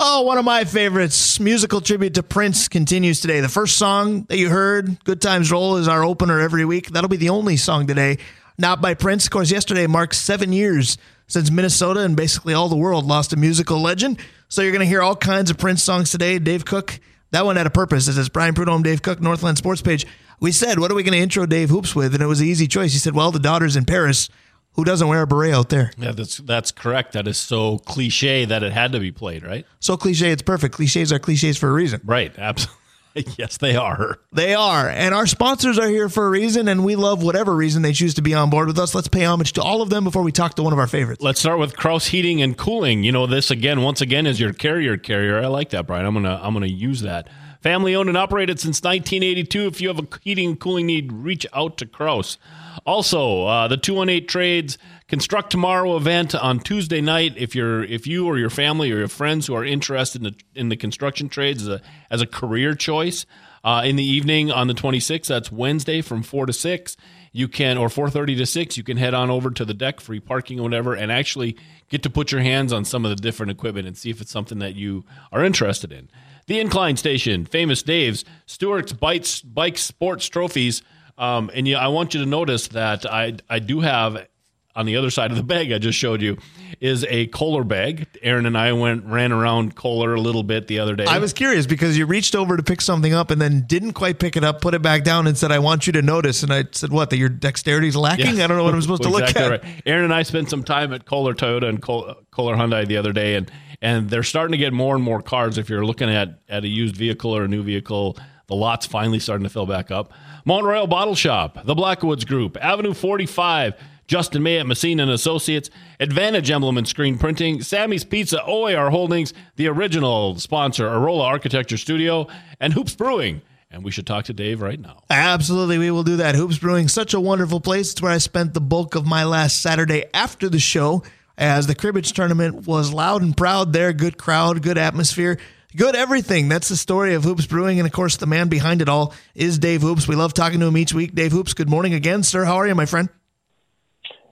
Oh, one of my favorites, musical tribute to Prince, continues today. The first song that you heard, Good Times Roll, is our opener every week. That'll be the only song today not by Prince. Of course, yesterday marks seven years since Minnesota and basically all the world lost a musical legend. So you're going to hear all kinds of Prince songs today. Dave Cook, that one had a purpose. This is Brian Prudhomme, Dave Cook, Northland Sports Page. We said, what are we going to intro Dave Hoops with? And it was an easy choice. He said, well, the daughter's in Paris. Who doesn't wear a beret out there? Yeah, that's that's correct. That is so cliche that it had to be played, right? So cliche, it's perfect. Cliches are cliches for a reason. Right, absolutely. Yes, they are. They are. And our sponsors are here for a reason, and we love whatever reason they choose to be on board with us. Let's pay homage to all of them before we talk to one of our favorites. Let's start with Kraus Heating and Cooling. You know, this again, once again, is your carrier carrier. I like that, Brian. I'm gonna I'm gonna use that. Family owned and operated since nineteen eighty-two. If you have a heating and cooling need, reach out to Kraus. Also, uh, the two one eight Trades Construct Tomorrow event on Tuesday night. If you're, if you or your family or your friends who are interested in the, in the construction trades as a, as a career choice, uh, in the evening on the twenty-sixth, that's Wednesday from four to six, you can, or four thirty to six, you can head on over to the deck, free parking or whatever, and actually get to put your hands on some of the different equipment and see if it's something that you are interested in. The Incline Station, Famous Dave's, Stewart's Bites, Bike Sports Trophies. Um, and yeah, I want you to notice that I I do have, on the other side of the bag I just showed you, is a Kohler bag. Aaron and I went ran around Kohler a little bit the other day. I was curious because you reached over to pick something up and then didn't quite pick it up, put it back down and said, I want you to notice. And I said, what, that your dexterity is lacking? Yeah. I don't know what I'm supposed to exactly look at. Right. Aaron and I spent some time at Kohler Toyota and Kohler Hyundai the other day, and, and they're starting to get more and more cars. If you're looking at, at a used vehicle or a new vehicle, the lot's finally starting to fill back up. Mount Royal Bottle Shop, the Blackwoods Group, Avenue forty-five, Justin May at Messina and Associates, Advantage Emblem and Screen Printing, Sammy's Pizza, O A R Holdings, the original sponsor, Arola Architecture Studio, and Hoops Brewing. And we should talk to Dave right now. Absolutely, we will do that. Hoops Brewing, such a wonderful place. It's where I spent the bulk of my last Saturday after the show, as the cribbage tournament was loud and proud there. Good crowd, good atmosphere, good everything. That's the story of Hoops Brewing. And, of course, the man behind it all is Dave Hoops. We love talking to him each week. Dave Hoops, good morning again, sir. How are you, my friend?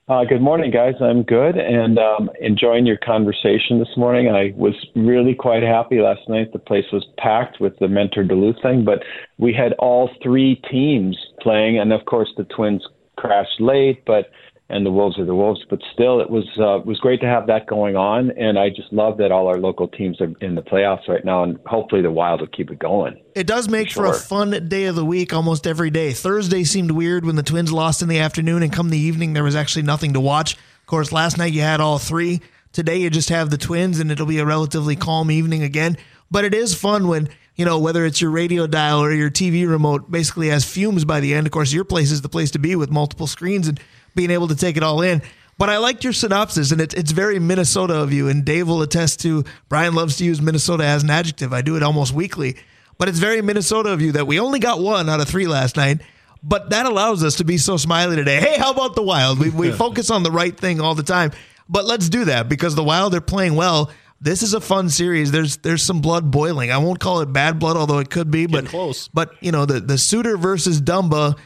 Uh, good morning, guys. I'm good and um, enjoying your conversation this morning. I was really quite happy last night. The place was packed with the Mentor Duluth thing, but we had all three teams playing. And, of course, the Twins crashed late, but and the Wolves are the Wolves. But still, it was uh, it was great to have that going on. And I just love that all our local teams are in the playoffs right now. And hopefully the Wild will keep it going. It does make for, sure. for a fun day of the week almost every day. Thursday seemed weird when the Twins lost in the afternoon. And come the evening, there was actually nothing to watch. Of course, last night you had all three. Today you just have the Twins, and it'll be a relatively calm evening again. But it is fun when, you know, whether it's your radio dial or your T V remote basically has fumes by the end. Of course, your place is the place to be with multiple screens and being able to take it all in. But I liked your synopsis, and it's it's very Minnesota of you, and Dave will attest to, Brian loves to use Minnesota as an adjective. I do it almost weekly. But it's very Minnesota of you that we only got one out of three last night, but that allows us to be so smiley today. Hey, how about the Wild? We we focus on the right thing all the time, but let's do that because the Wild are playing well. This is a fun series. There's there's some blood boiling. I won't call it bad blood, although it could be, but, close. but you know, the, the Suter versus Dumba,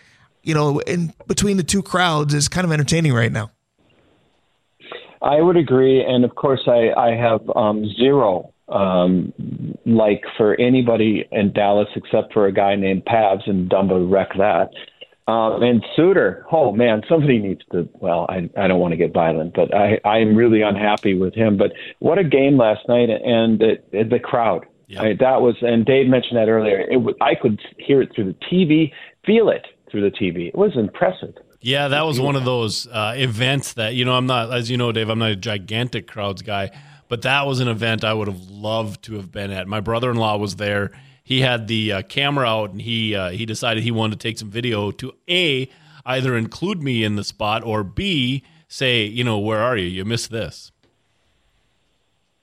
you know, in between the two crowds is kind of entertaining right now. I would agree. And of course I, I have um, zero um, like for anybody in Dallas, except for a guy named Pabs, and Dumba wrecked that. Um, and Suter, oh man, somebody needs to, well, I, I don't want to get violent, but I, I'm really unhappy with him, but what a game last night. And the, the crowd, yep. I mean, that was, and Dave mentioned that earlier. It was, I could hear it through the T V, feel it through the T V. It was impressive. Yeah, that was one of those uh, events that, you know, I'm not, as you know, Dave, I'm not a gigantic crowds guy, but that was an event I would have loved to have been at. My brother-in-law was there. he had the uh, camera out, and he uh, he decided he wanted to take some video to A, either include me in the spot, or B, say, you know, where are you? You missed this.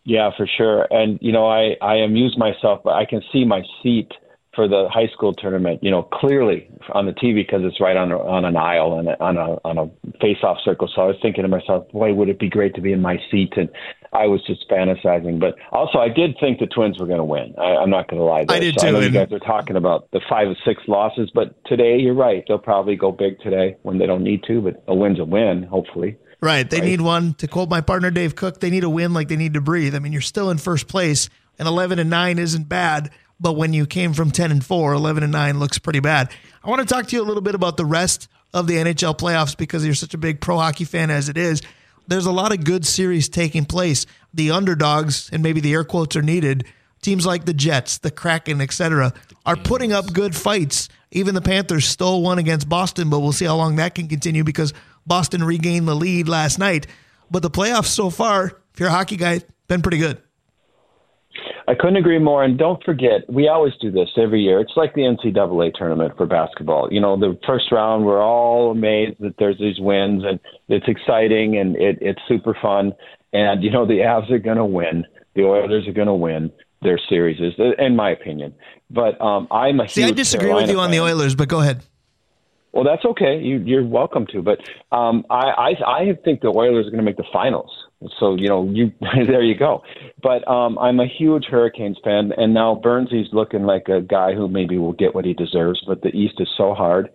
Yeah, for sure. And, you know, I, I amuse myself, but I can see my seat for the high school tournament, you know, clearly on the T V because it's right on a, on an aisle and on a on a face-off circle. So I was thinking to myself, boy, would it be great to be in my seat? And I was just fantasizing. But also, I did think the Twins were going to win. I, I'm not going to lie to you. I did so too. I know you guys are talking about the five or six losses, but today, you're right. They'll probably go big today when they don't need to, but a win's a win, hopefully. Right. They right? need one. To quote my partner, Dave Cook, they need a win like they need to breathe. I mean, you're still in first place, and eleven and nine isn't bad. But when you came from ten and four, eleven and nine looks pretty bad. I want to talk to you a little bit about the rest of the N H L playoffs because you're such a big pro hockey fan as it is. There's a lot of good series taking place. The underdogs, and maybe the air quotes are needed, teams like the Jets, the Kraken, et cetera, are putting up good fights. Even the Panthers stole one against Boston, but we'll see how long that can continue because Boston regained the lead last night. But the playoffs so far, if you're a hockey guy, been pretty good. I couldn't agree more. And don't forget, we always do this every year. It's like the N C double A tournament for basketball. You know, the first round, we're all amazed that there's these wins, and it's exciting, and it, it's super fun. And, you know, the Avs are going to win. The Oilers are going to win their series, in my opinion. But um, I'm a See, huge I disagree Carolina with you on fan. The Oilers, but go ahead. Well, that's okay. You, you're welcome to. But um, I, I, I think the Oilers are going to make the finals. So, you know, you there you go. But um, I'm a huge Hurricanes fan, and now Burnsy's looking like a guy who maybe will get what he deserves, but the East is so hard.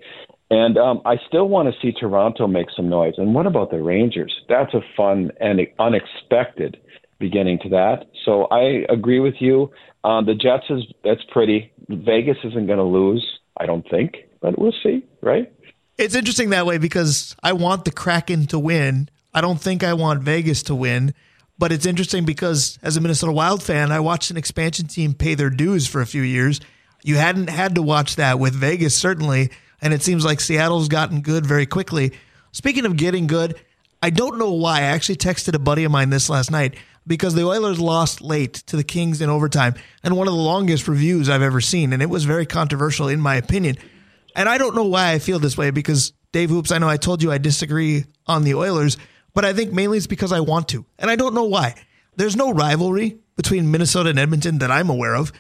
And um, I still want to see Toronto make some noise. And what about the Rangers? That's a fun and unexpected beginning to that. So I agree with you. Uh, the Jets, is that's pretty. Vegas isn't going to lose, I don't think, but we'll see, right? It's interesting that way because I want the Kraken to win. I don't think I want Vegas to win, but it's interesting because as a Minnesota Wild fan, I watched an expansion team pay their dues for a few years. You hadn't had to watch that with Vegas, certainly, and it seems like Seattle's gotten good very quickly. Speaking of getting good, I don't know why. I actually texted a buddy of mine this last night because the Oilers lost late to the Kings in overtime and one of the longest reviews I've ever seen, and it was very controversial in my opinion. And I don't know why I feel this way because, Dave Hoops, I know I told you I disagree on the Oilers, but I think mainly it's because I want to. And I don't know why. There's no rivalry between Minnesota and Edmonton that I'm aware of.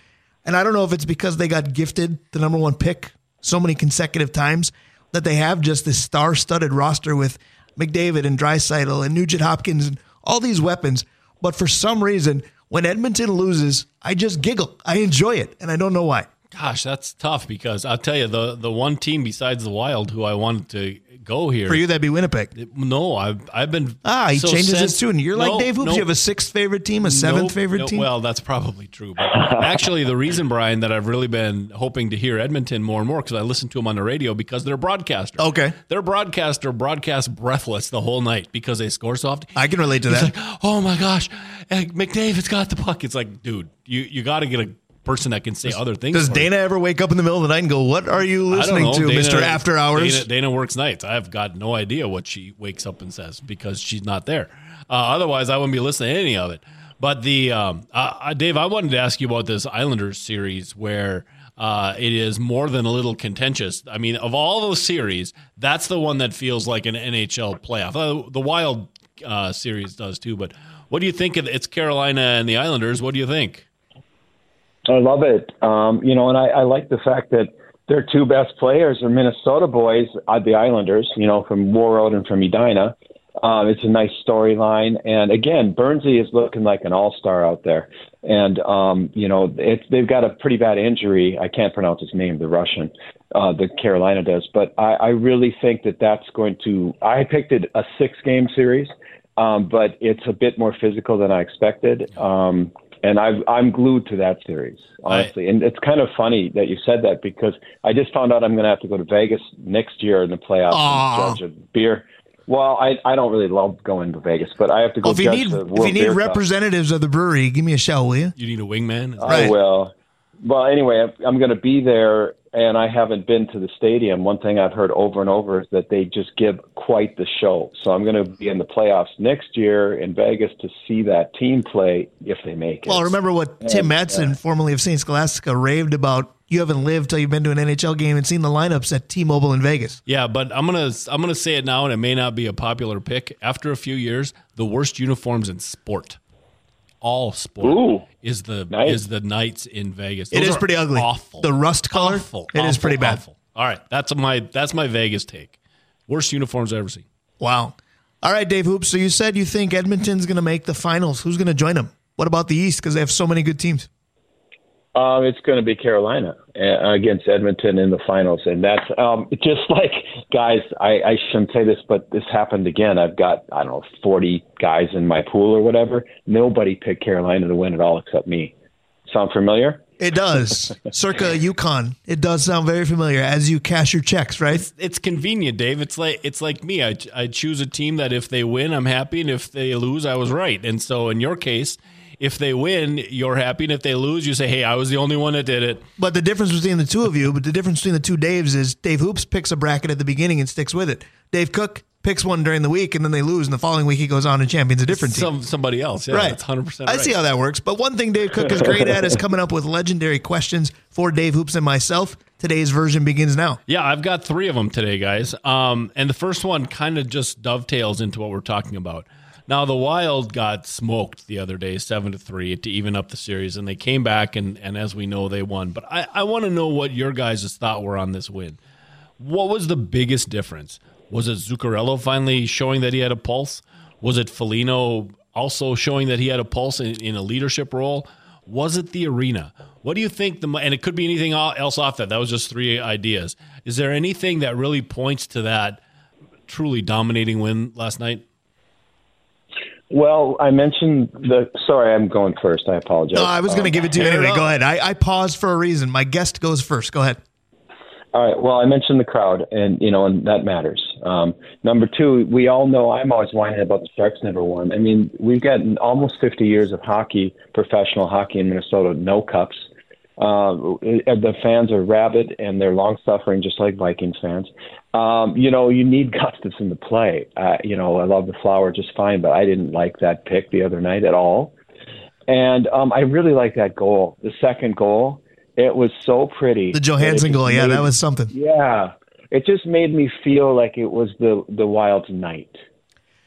And I don't know if it's because they got gifted the number one pick so many consecutive times that they have just this star-studded roster with McDavid and Draisaitl and Nugent Hopkins and all these weapons. But for some reason, when Edmonton loses, I just giggle. I enjoy it, and I don't know why. Gosh, that's tough because I'll tell you, the the one team besides the Wild who I wanted to go here. For you, that'd be Winnipeg. No, I've, I've been. Ah, he so changes his tune. You're no, like Dave Hoops. No, you have a sixth favorite team, a seventh no, favorite no, team? Well, that's probably true. But actually, the reason, Brian, that I've really been hoping to hear Edmonton more and more because I listen to them on the radio because they're broadcaster. Okay. Their broadcaster broadcasts breathless the whole night because they score soft. I can relate to He's that. Like, oh, my gosh, McDavid's got the puck. It's like, dude, you, you got to get a person that can say does, other things. Does Dana ever wake up in the middle of the night and go, what are you listening to, Dana, Mister After Hours? Dana, Dana works nights. I've got no idea what she wakes up and says because she's not there. Uh, otherwise, I wouldn't be listening to any of it. But the um, uh, Dave, I wanted to ask you about this Islanders series where uh, it is more than a little contentious. I mean, of all those series, that's the one that feels like an N H L playoff. Uh, the Wild uh, series does too. But what do you think of it's Carolina and the Islanders? What do you think? I love it. Um, you know, and I, I like the fact that their two best players are Minnesota boys, the Islanders, you know, from Warroad and from Edina. Um, it's a nice storyline. And again, Bernsey is looking like an all-star out there. And, um, you know, it's, they've got a pretty bad injury. I can't pronounce his name, the Russian, uh, the Carolina does. But I, I really think that that's going to – I picked it a six-game series, um, but it's a bit more physical than I expected. Um And I've, I'm glued to that series, honestly. I, and it's kind of funny that you said that because I just found out I'm going to have to go to Vegas next year in the playoffs and judge a beer. Well, I, I don't really love going to Vegas, but I have to go well, if judge you need, the World If you need representatives stuff. Of the brewery, give me a shout, will you? You need a wingman? I right. will. well, anyway, I'm going to be there, and I haven't been to the stadium. One thing I've heard over and over is that they just give quite the show. So I'm going to be in the playoffs next year in Vegas to see that team play if they make it. Well, remember what and, Tim Mattson, uh, formerly of Saint Scholastica, raved about. You haven't lived till you've been to an N H L game and seen the lineups at T-Mobile in Vegas. Yeah, but I'm gonna I'm gonna say it now, and it may not be a popular pick. After a few years, the worst uniforms in sport, all sport, Ooh, is the nice. is the Knights in Vegas. Those it is pretty ugly. Awful. The rust color. Awful. It awful, is pretty bad. Awful. All right, that's my that's my Vegas take. Worst uniforms I've ever seen. Wow. All right, Dave Hoops. So you said you think Edmonton's gonna make the finals. Who's gonna join them? What about the East? Because they have so many good teams. Uh, it's going to be Carolina against Edmonton in the finals. And that's um, just like, guys, I, I shouldn't say this, but this happened again. I've got, I don't know, forty guys in my pool or whatever. Nobody picked Carolina to win at all except me. Sound familiar? It does. Circa UConn. It does sound very familiar as you cash your checks, right? It's, it's convenient, Dave. It's like it's like me. I, I choose a team that if they win, I'm happy, and if they lose, I was right. And so in your case, if they win, you're happy, and if they lose, you say, hey, I was the only one that did it. But the difference between the two of you, but the difference between the two Daves is Dave Hoops picks a bracket at the beginning and sticks with it. Dave Cook picks one during the week, and then they lose, and the following week he goes on and champions a different Some, team. Somebody else, yeah, right. That's one hundred percent right. I see how that works, but one thing Dave Cook is great at is coming up with legendary questions for Dave Hoops and myself. Today's version begins now. Yeah, I've got three of them today, guys, um, and the first one kind of just dovetails into what we're talking about. Now, the Wild got smoked the other day, seven to three, to even up the series, and they came back, and, and as we know, they won. But I, I want to know what your guys' thought were on this win. What was the biggest difference? Was it Zuccarello finally showing that he had a pulse? Was it Foligno also showing that he had a pulse in, in a leadership role? Was it the arena? What do you think? The And it could be anything else off that. That was just three ideas. Is there anything that really points to that truly dominating win last night? Well, I mentioned the – sorry, I'm going first. I apologize. No, I was going to um, give it to you anyway. Go ahead. I, I paused for a reason. My guest goes first. Go ahead. All right. Well, I mentioned the crowd, and, you know, and that matters. Um, number two, we all know I'm always whining about the Sharks never won. I mean, we've gotten almost fifty years of hockey, professional hockey in Minnesota, no cups. Uh, the fans are rabid, and they're long-suffering, just like Vikings fans. Um, you know, you need Gustafson in the play. Uh, you know, I love the Flower just fine, but I didn't like that pick the other night at all. And um, I really like that goal. The second goal, it was so pretty. The Johansson goal, yeah, made, that was something. Yeah, it just made me feel like it was the, the Wild's night.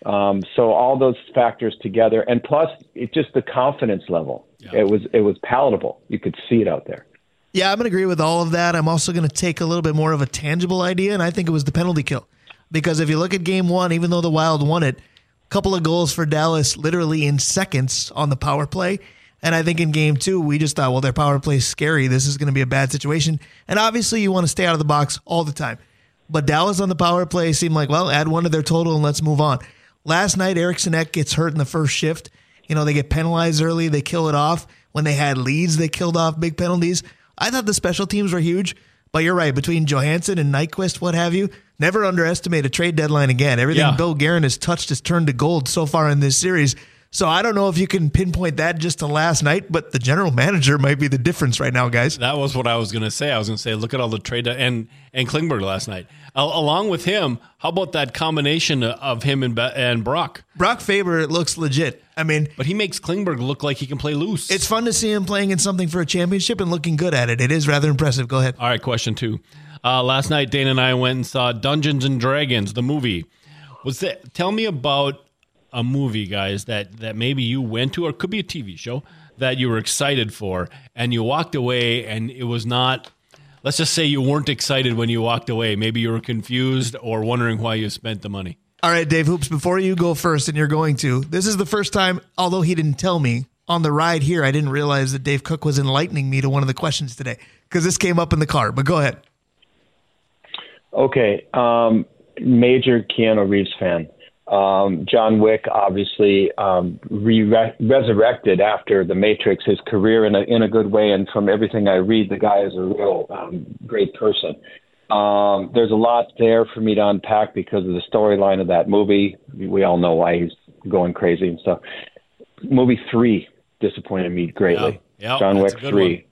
Um, so all those factors together, and plus it just the confidence level. Yeah. It was it was palatable. You could see it out there. Yeah, I'm going to agree with all of that. I'm also going to take a little bit more of a tangible idea, and I think it was the penalty kill. Because if you look at game one, even though the Wild won it, a couple of goals for Dallas literally in seconds on the power play. And I think in game two, we just thought, well, their power play is scary. This is going to be a bad situation. And obviously you want to stay out of the box all the time. But Dallas on the power play seemed like, well, add one to their total and let's move on. Last night, Erickson Ek gets hurt in the first shift. You know, they get penalized early. They kill it off. When they had leads, they killed off big penalties. I thought the special teams were huge, but you're right. Between Johansson and Nyquist, what have you, never underestimate a trade deadline again. Everything yeah. Bill Guerin has touched has turned to gold so far in this series. So I don't know if you can pinpoint that just to last night, but the general manager might be the difference right now, guys. That was what I was going to say. I was going to say, look at all the trade and and Klingberg last night. Al- along with him, how about that combination of him and and Brock? Brock Faber looks legit. I mean, but he makes Klingberg look like he can play loose. It's fun to see him playing in something for a championship and looking good at it. It is rather impressive. Go ahead. All right, question two. Uh, last night, Dana and I went and saw Dungeons and Dragons, the movie. Was that? Tell me about a movie, guys, that, that maybe you went to, or it could be a T V show that you were excited for, and you walked away and it was not, let's just say you weren't excited when you walked away. Maybe you were confused or wondering why you spent the money. All right, Dave Hoops, before you go first, and you're going to, this is the first time, although he didn't tell me, on the ride here, I didn't realize that Dave Cook was enlightening me to one of the questions today, because this came up in the car, but go ahead. Okay, um, major Keanu Reeves fan. Um, John Wick obviously um, re- resurrected after The Matrix, his career in a, in a good way. And from everything I read, the guy is a real um, great person. Um, there's a lot there for me to unpack because of the storyline of that movie. We all know why he's going crazy and stuff. Movie three disappointed me greatly. Yep. Yep, John Wick three. One.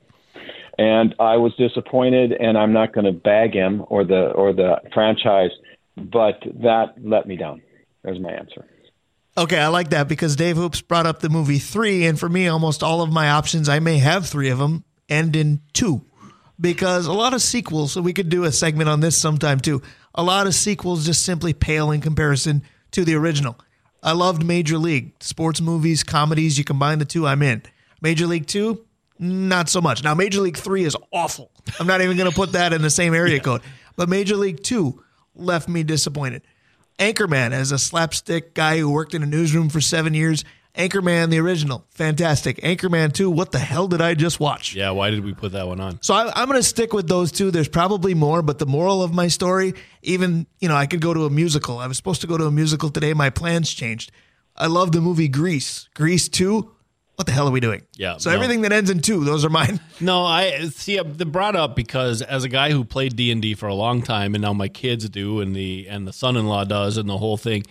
And I was disappointed, and I'm not going to bag him or the or the franchise, but that let me down. There's my answer. Okay, I like that because Dave Hoops brought up the movie Three, and for me, almost all of my options, I may have three of them, end in two because a lot of sequels, so we could do a segment on this sometime too, a lot of sequels just simply pale in comparison to the original. I loved Major League. Sports movies, comedies, you combine the two, I'm in. Major League two, not so much. Now, Major League three is awful. I'm not even going to put that in the same area yeah. code. But Major League two left me disappointed. Anchorman, as a slapstick guy who worked in a newsroom for seven years, Anchorman, the original, fantastic. Anchorman two, what the hell did I just watch? Yeah, why did we put that one on? So I, I'm going to stick with those two. There's probably more, but the moral of my story, even, you know, I could go to a musical. I was supposed to go to a musical today. My plans changed. I love the movie Grease. Grease two, what the hell are we doing? Yeah. So no. Everything that ends in two, those are mine. No, I see. They're brought up because as a guy who played D and D for a long time, and now my kids do, and the and the son-in-law does, and the whole thing.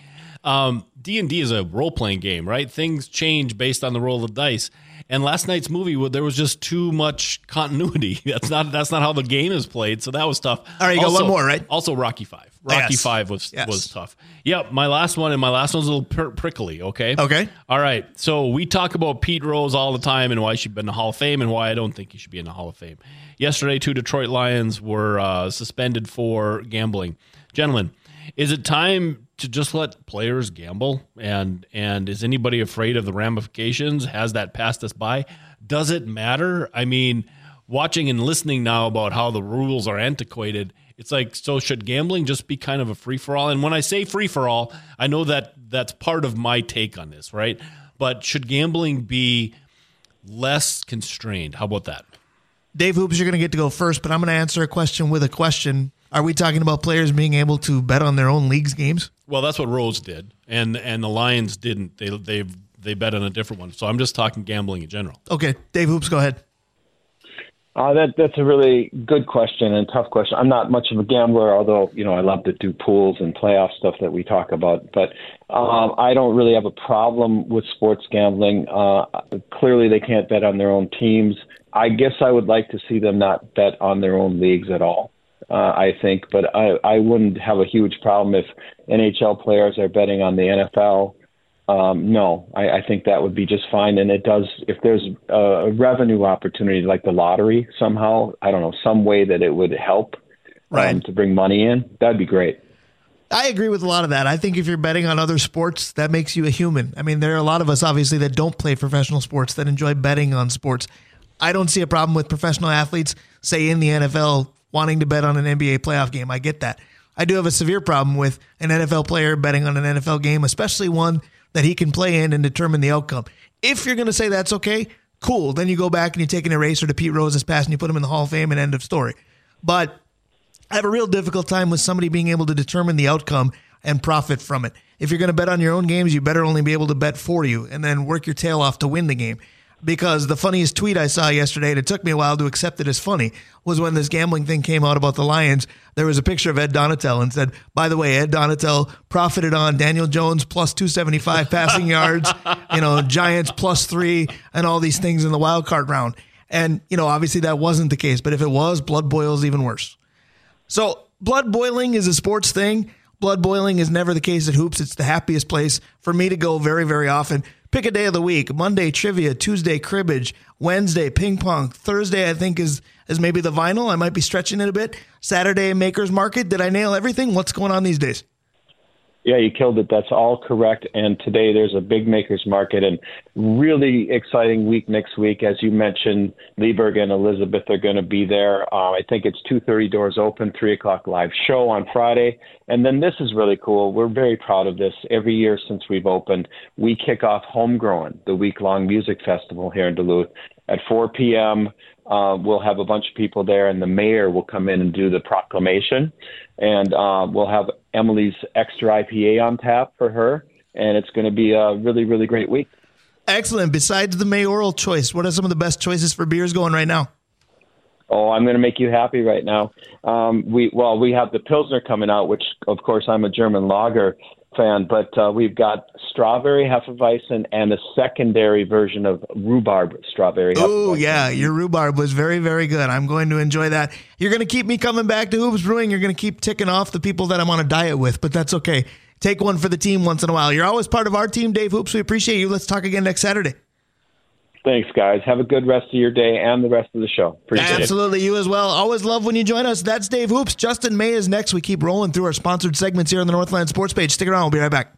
Um, D and D is a role-playing game, right? Things change based on the roll of dice. And last night's movie, well, there was just too much continuity. That's not that's not how the game is played. So that was tough. All right, you also, got one more, right? Also, Rocky Five. Rocky yes. Five was yes. was tough. Yep, my last one, and my last one's a little pr- prickly. Okay. Okay. All right. So we talk about Pete Rose all the time and why she'd been in the Hall of Fame and why I don't think he should be in the Hall of Fame. Yesterday, two Detroit Lions were uh, suspended for gambling. Gentlemen, is it time to just let players gamble? And and is anybody afraid of the ramifications? Has that passed us by? Does it matter? I mean, watching and listening now about how the rules are antiquated, it's like, so should gambling just be kind of a free-for-all? And when I say free-for-all, I know that that's part of my take on this, right? But should gambling be less constrained? How about that? Dave Hoops, you're going to get to go first, but I'm going to answer a question with a question. Are we talking about players being able to bet on their own league's games? Well, that's what Rose did, and and the Lions didn't. They they they bet on a different one. So I'm just talking gambling in general. Okay, Dave Hoops, go ahead. Uh, that that's a really good question and tough question. I'm not much of a gambler, although you know I love to do pools and playoff stuff that we talk about. But um, I don't really have a problem with sports gambling. Uh, clearly, they can't bet on their own teams. I guess I would like to see them not bet on their own leagues at all. Uh, I think, but I, I wouldn't have a huge problem if N H L players are betting on the N F L. Um, no, I, I think that would be just fine. And it does, if there's a revenue opportunity like the lottery somehow, I don't know, some way that it would help right. um, to bring money in, that'd be great. I agree with a lot of that. I think if you're betting on other sports, that makes you a human. I mean, there are a lot of us, obviously, that don't play professional sports that enjoy betting on sports. I don't see a problem with professional athletes, say in the N F L, wanting to bet on an N B A playoff game. I get that. I do have a severe problem with an N F L player betting on an N F L game, especially one that he can play in and determine the outcome. If you're going to say that's okay, cool. Then you go back and you take an eraser to Pete Rose's past and you put him in the Hall of Fame and end of story. But I have a real difficult time with somebody being able to determine the outcome and profit from it. If you're going to bet on your own games, you better only be able to bet for you and then work your tail off to win the game. Because the funniest tweet I saw yesterday, and it took me a while to accept it as funny, was when this gambling thing came out about the Lions. There was a picture of Ed Donatel and said, by the way, Ed Donatel profited on Daniel Jones plus two seventy-five passing yards, you know, Giants plus three, and all these things in the wild card round. And, you know, obviously that wasn't the case. But if it was, blood boils even worse. So blood boiling is a sports thing. Blood boiling is never the case at Hoops. It's the happiest place for me to go very, very often. Pick a day of the week, Monday trivia, Tuesday cribbage, Wednesday ping pong, Thursday I think is is maybe the vinyl. I might be stretching it a bit. Saturday Maker's Market. Did I nail everything? What's going on these days? Yeah, you killed it. That's all correct. And today there's a big Maker's Market and really exciting week next week. As you mentioned, Lieberg and Elizabeth are going to be there. Uh, I think it's two thirty doors open, three o'clock live show on Friday. And then this is really cool. We're very proud of this. Every year since we've opened, we kick off Homegrown, the week-long music festival here in Duluth. At four p.m., uh, we'll have a bunch of people there, and the mayor will come in and do the proclamation. And uh, we'll have Emily's Extra I P A on tap for her, and it's going to be a really, really great week. Excellent. Besides the mayoral choice, what are some of the best choices for beers going right now? Oh, I'm going to make you happy right now. Um, we well, we have the Pilsner coming out, which, of course, I'm a German lager. fan, but uh, we've got strawberry Hefeweizen and a secondary version of rhubarb strawberry. Oh, yeah. Your rhubarb was very, very good. I'm going to enjoy that. You're going to keep me coming back to Hoops Brewing. You're going to keep ticking off the people that I'm on a diet with, but that's okay. Take one for the team once in a while. You're always part of our team, Dave Hoops. We appreciate you. Let's talk again next Saturday. Thanks, guys. Have a good rest of your day and the rest of the show. Appreciate it. Absolutely. You as well. Always love when you join us. That's Dave Hoops. Justin May is next. We keep rolling through our sponsored segments here on the Northland Sports Page. Stick around. We'll be right back.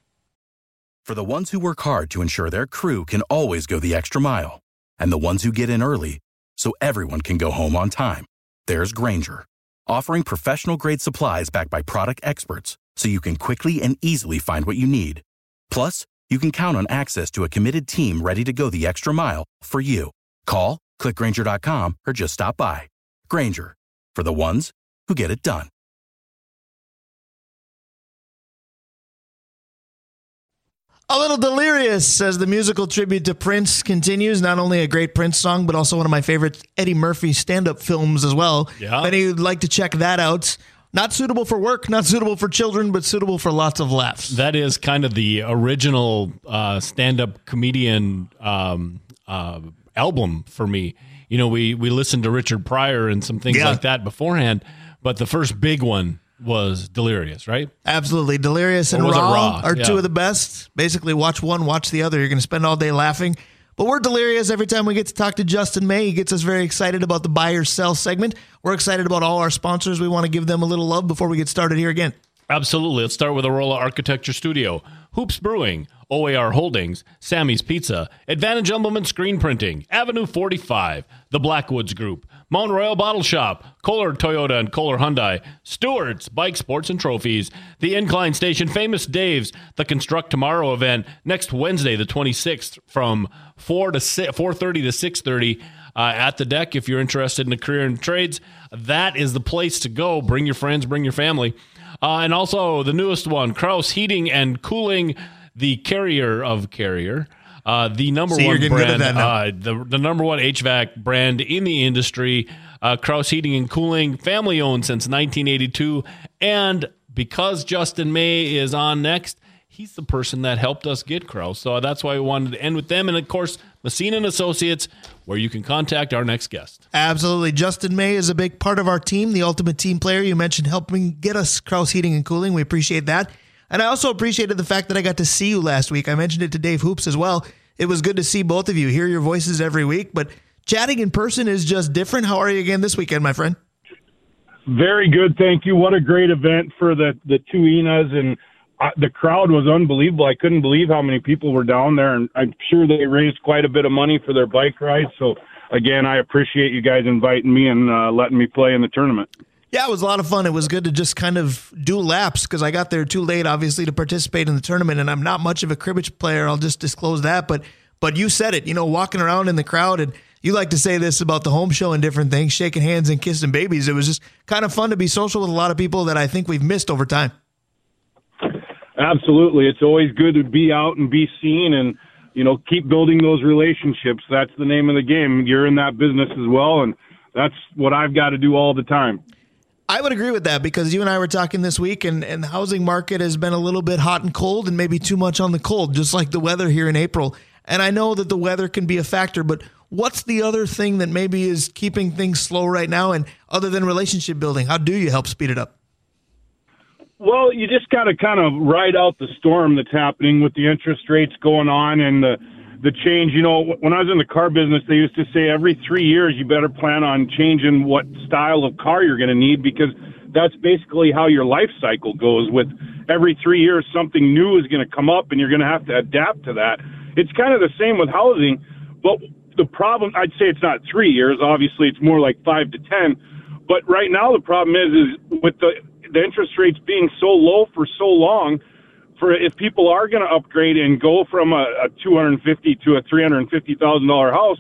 For the ones who work hard to ensure their crew can always go the extra mile, and the ones who get in early so everyone can go home on time, there's Grainger, offering professional-grade supplies backed by product experts so you can quickly and easily find what you need. Plus, you can count on access to a committed team ready to go the extra mile for you. Call, click Grainger dot com, or just stop by. Grainger, for the ones who get it done. A little delirious as the musical tribute to Prince continues. Not only a great Prince song, but also one of my favorite Eddie Murphy stand-up films as well. Yeah. If any would like to check that out. Not suitable for work, not suitable for children, but suitable for lots of laughs. That is kind of the original uh, stand-up comedian um, uh, album for me. You know, we we listened to Richard Pryor and some things yeah. like that beforehand, but the first big one was Delirious, right? Absolutely. Delirious and Raw, Raw are yeah. two of the best. Basically, watch one, watch the other. You're going to spend all day laughing. But we're delirious every time we get to talk to Justin May. He gets us very excited about the buy or sell segment. We're excited about all our sponsors. We want to give them a little love before we get started here again. Absolutely. Let's start with Aurora Architecture Studio, Hoops Brewing, O A R Holdings, Sammy's Pizza, Advantage Umbleman Screen Printing, Avenue forty-five, The Blackwoods Group, Mount Royal Bottle Shop, Kohler Toyota and Kohler Hyundai, Stewart's Bike Sports and Trophies, The Incline Station, Famous Dave's, the Construct Tomorrow event next Wednesday, the twenty-sixth, from four to six, four thirty to six thirty uh, at the deck. If you're interested in the career in trades, that is the place to go. Bring your friends, bring your family. Uh, and also the newest one, Krauss Heating and Cooling, the carrier of Carrier. Uh, the number See, one brand, uh, the, the number one H V A C brand in the industry, uh, Krauss Heating and Cooling, family owned since nineteen eighty-two. And because Justin May is on next, he's the person that helped us get Krauss. So that's why we wanted to end with them. And of course, Messina and Associates, where you can contact our next guest. Absolutely. Justin May is a big part of our team, the ultimate team player. You mentioned helping get us Krauss Heating and Cooling. We appreciate that. And I also appreciated the fact that I got to see you last week. I mentioned it to Dave Hoops as well. It was good to see both of you, hear your voices every week. But chatting in person is just different. How are you again this weekend, my friend? Very good, thank you. What a great event for the, the two Enas. And I, the crowd was unbelievable. I couldn't believe how many people were down there. And I'm sure they raised quite a bit of money for their bike ride. So, again, I appreciate you guys inviting me and uh, letting me play in the tournament. Yeah, it was a lot of fun. It was good to just kind of do laps because I got there too late, obviously, to participate in the tournament, and I'm not much of a cribbage player. I'll just disclose that. But but you said it, you know, walking around in the crowd, and you like to say this about the home show and different things, shaking hands and kissing babies. It was just kind of fun to be social with a lot of people that I think we've missed over time. Absolutely. It's always good to be out and be seen and, you know, keep building those relationships. That's the name of the game. You're in that business as well, and that's what I've got to do all the time. I would agree with that because you and I were talking this week and, and the housing market has been a little bit hot and cold and maybe too much on the cold, just like the weather here in April. And I know that the weather can be a factor, but what's the other thing that maybe is keeping things slow right now? And other than relationship building, how do you help speed it up? Well, you just got to kind of ride out the storm that's happening with the interest rates going on and the, the change. You know, when I was in the car business, they used to say every three years you better plan on changing what style of car you're going to need because that's basically how your life cycle goes. With every three years, something new is going to come up and you're going to have to adapt to that. It's kind of the same with housing, but the problem, I'd say it's not three years. Obviously, it's more like five to ten. But right now the problem is, is with the, the interest rates being so low for so long, for if people are going to upgrade and go from a, a two hundred fifty thousand dollars to a three hundred fifty thousand dollars house,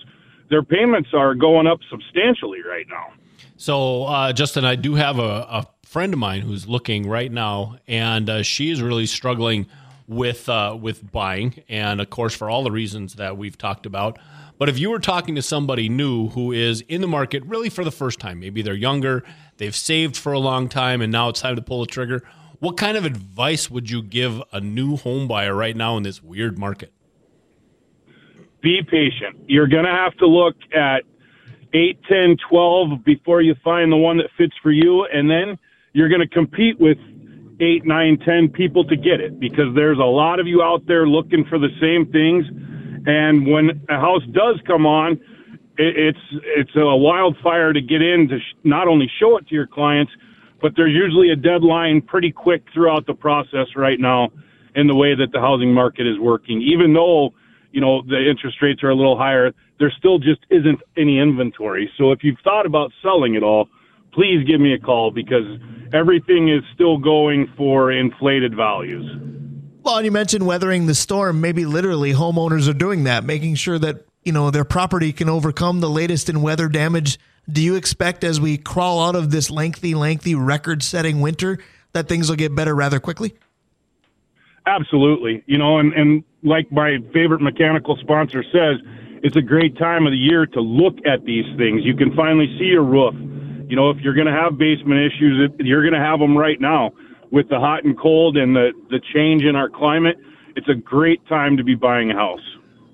their payments are going up substantially right now. So, uh, Justin, I do have a, a friend of mine who's looking right now, and uh, she is really struggling with uh, with buying, and, of course, for all the reasons that we've talked about. But if you were talking to somebody new who is in the market really for the first time, maybe they're younger, they've saved for a long time, and now it's time to pull the trigger, What kind of advice would you give a new home buyer right now in this weird market? Be patient. You're going to have to look at eight, ten, twelve before you find the one that fits for you, and then you're going to compete with eight, nine, ten people to get it, because there's a lot of you out there looking for the same things. And when a house does come on, it's it's a wildfire to get in to sh- not only show it to your clients, but there's usually a deadline pretty quick throughout the process right now in the way that the housing market is working. Even though, you know, the interest rates are a little higher, there still just isn't any inventory. So if you've thought about selling at all, please give me a call, because everything is still going for inflated values. Well, and you mentioned weathering the storm. Maybe literally homeowners are doing that, making sure that, you know, their property can overcome the latest in weather damage. Do you expect, as we crawl out of this lengthy, lengthy record-setting winter, that things will get better rather quickly? Absolutely. You know, and, and like my favorite mechanical sponsor says, it's a great time of the year to look at these things. You can finally see your roof. You know, if you're going to have basement issues, you're going to have them right now with the hot and cold and the, the change in our climate. It's a great time to be buying a house.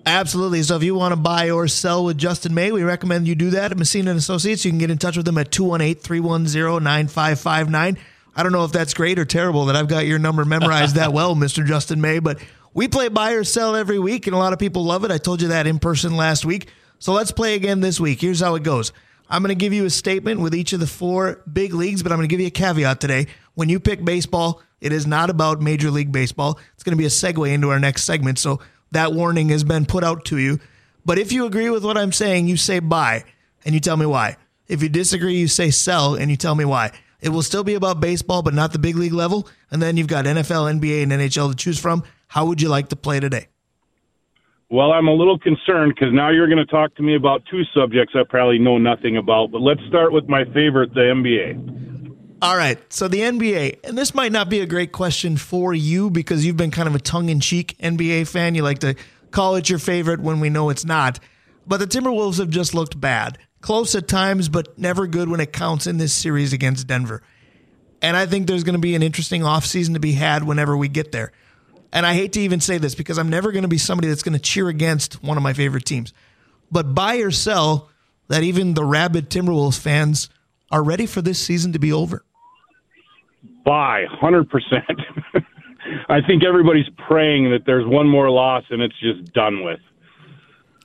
Absolutely. So if you want to buy or sell with Justin May, we recommend you do that at Messina and Associates. You can get in touch with them at two one eight, three one zero, nine five five nine. I don't know if that's great or terrible that I've got your number memorized that well, Mister Justin May, but we play buy or sell every week, and a lot of people love it. I told you that in person last week. So let's play again this week. Here's how it goes. I'm going to give you a statement with each of the four big leagues, but I'm going to give you a caveat today. When you pick baseball, it is not about Major League Baseball. It's going to be a segue into our next segment, so that warning has been put out to you. But if you agree with what I'm saying, you say buy, and you tell me why. If you disagree, you say sell, and you tell me why. It will still be about baseball, but not the big league level. And then you've got N F L, N B A, and N H L to choose from. How would you like to play today? Well, I'm a little concerned because now you're going to talk to me about two subjects I probably know nothing about. But let's start with my favorite, the N B A. All right, so the N B A. And this might not be a great question for you because you've been kind of a tongue-in-cheek N B A fan. You like to call it your favorite when we know it's not. But the Timberwolves have just looked bad. Close at times, but never good when it counts in this series against Denver. And I think there's going to be an interesting offseason to be had whenever we get there. And I hate to even say this because I'm never going to be somebody that's going to cheer against one of my favorite teams. But buy or sell that even the rabid Timberwolves fans are ready for this season to be over? Buy, one hundred percent. I think everybody's praying that there's one more loss and it's just done with.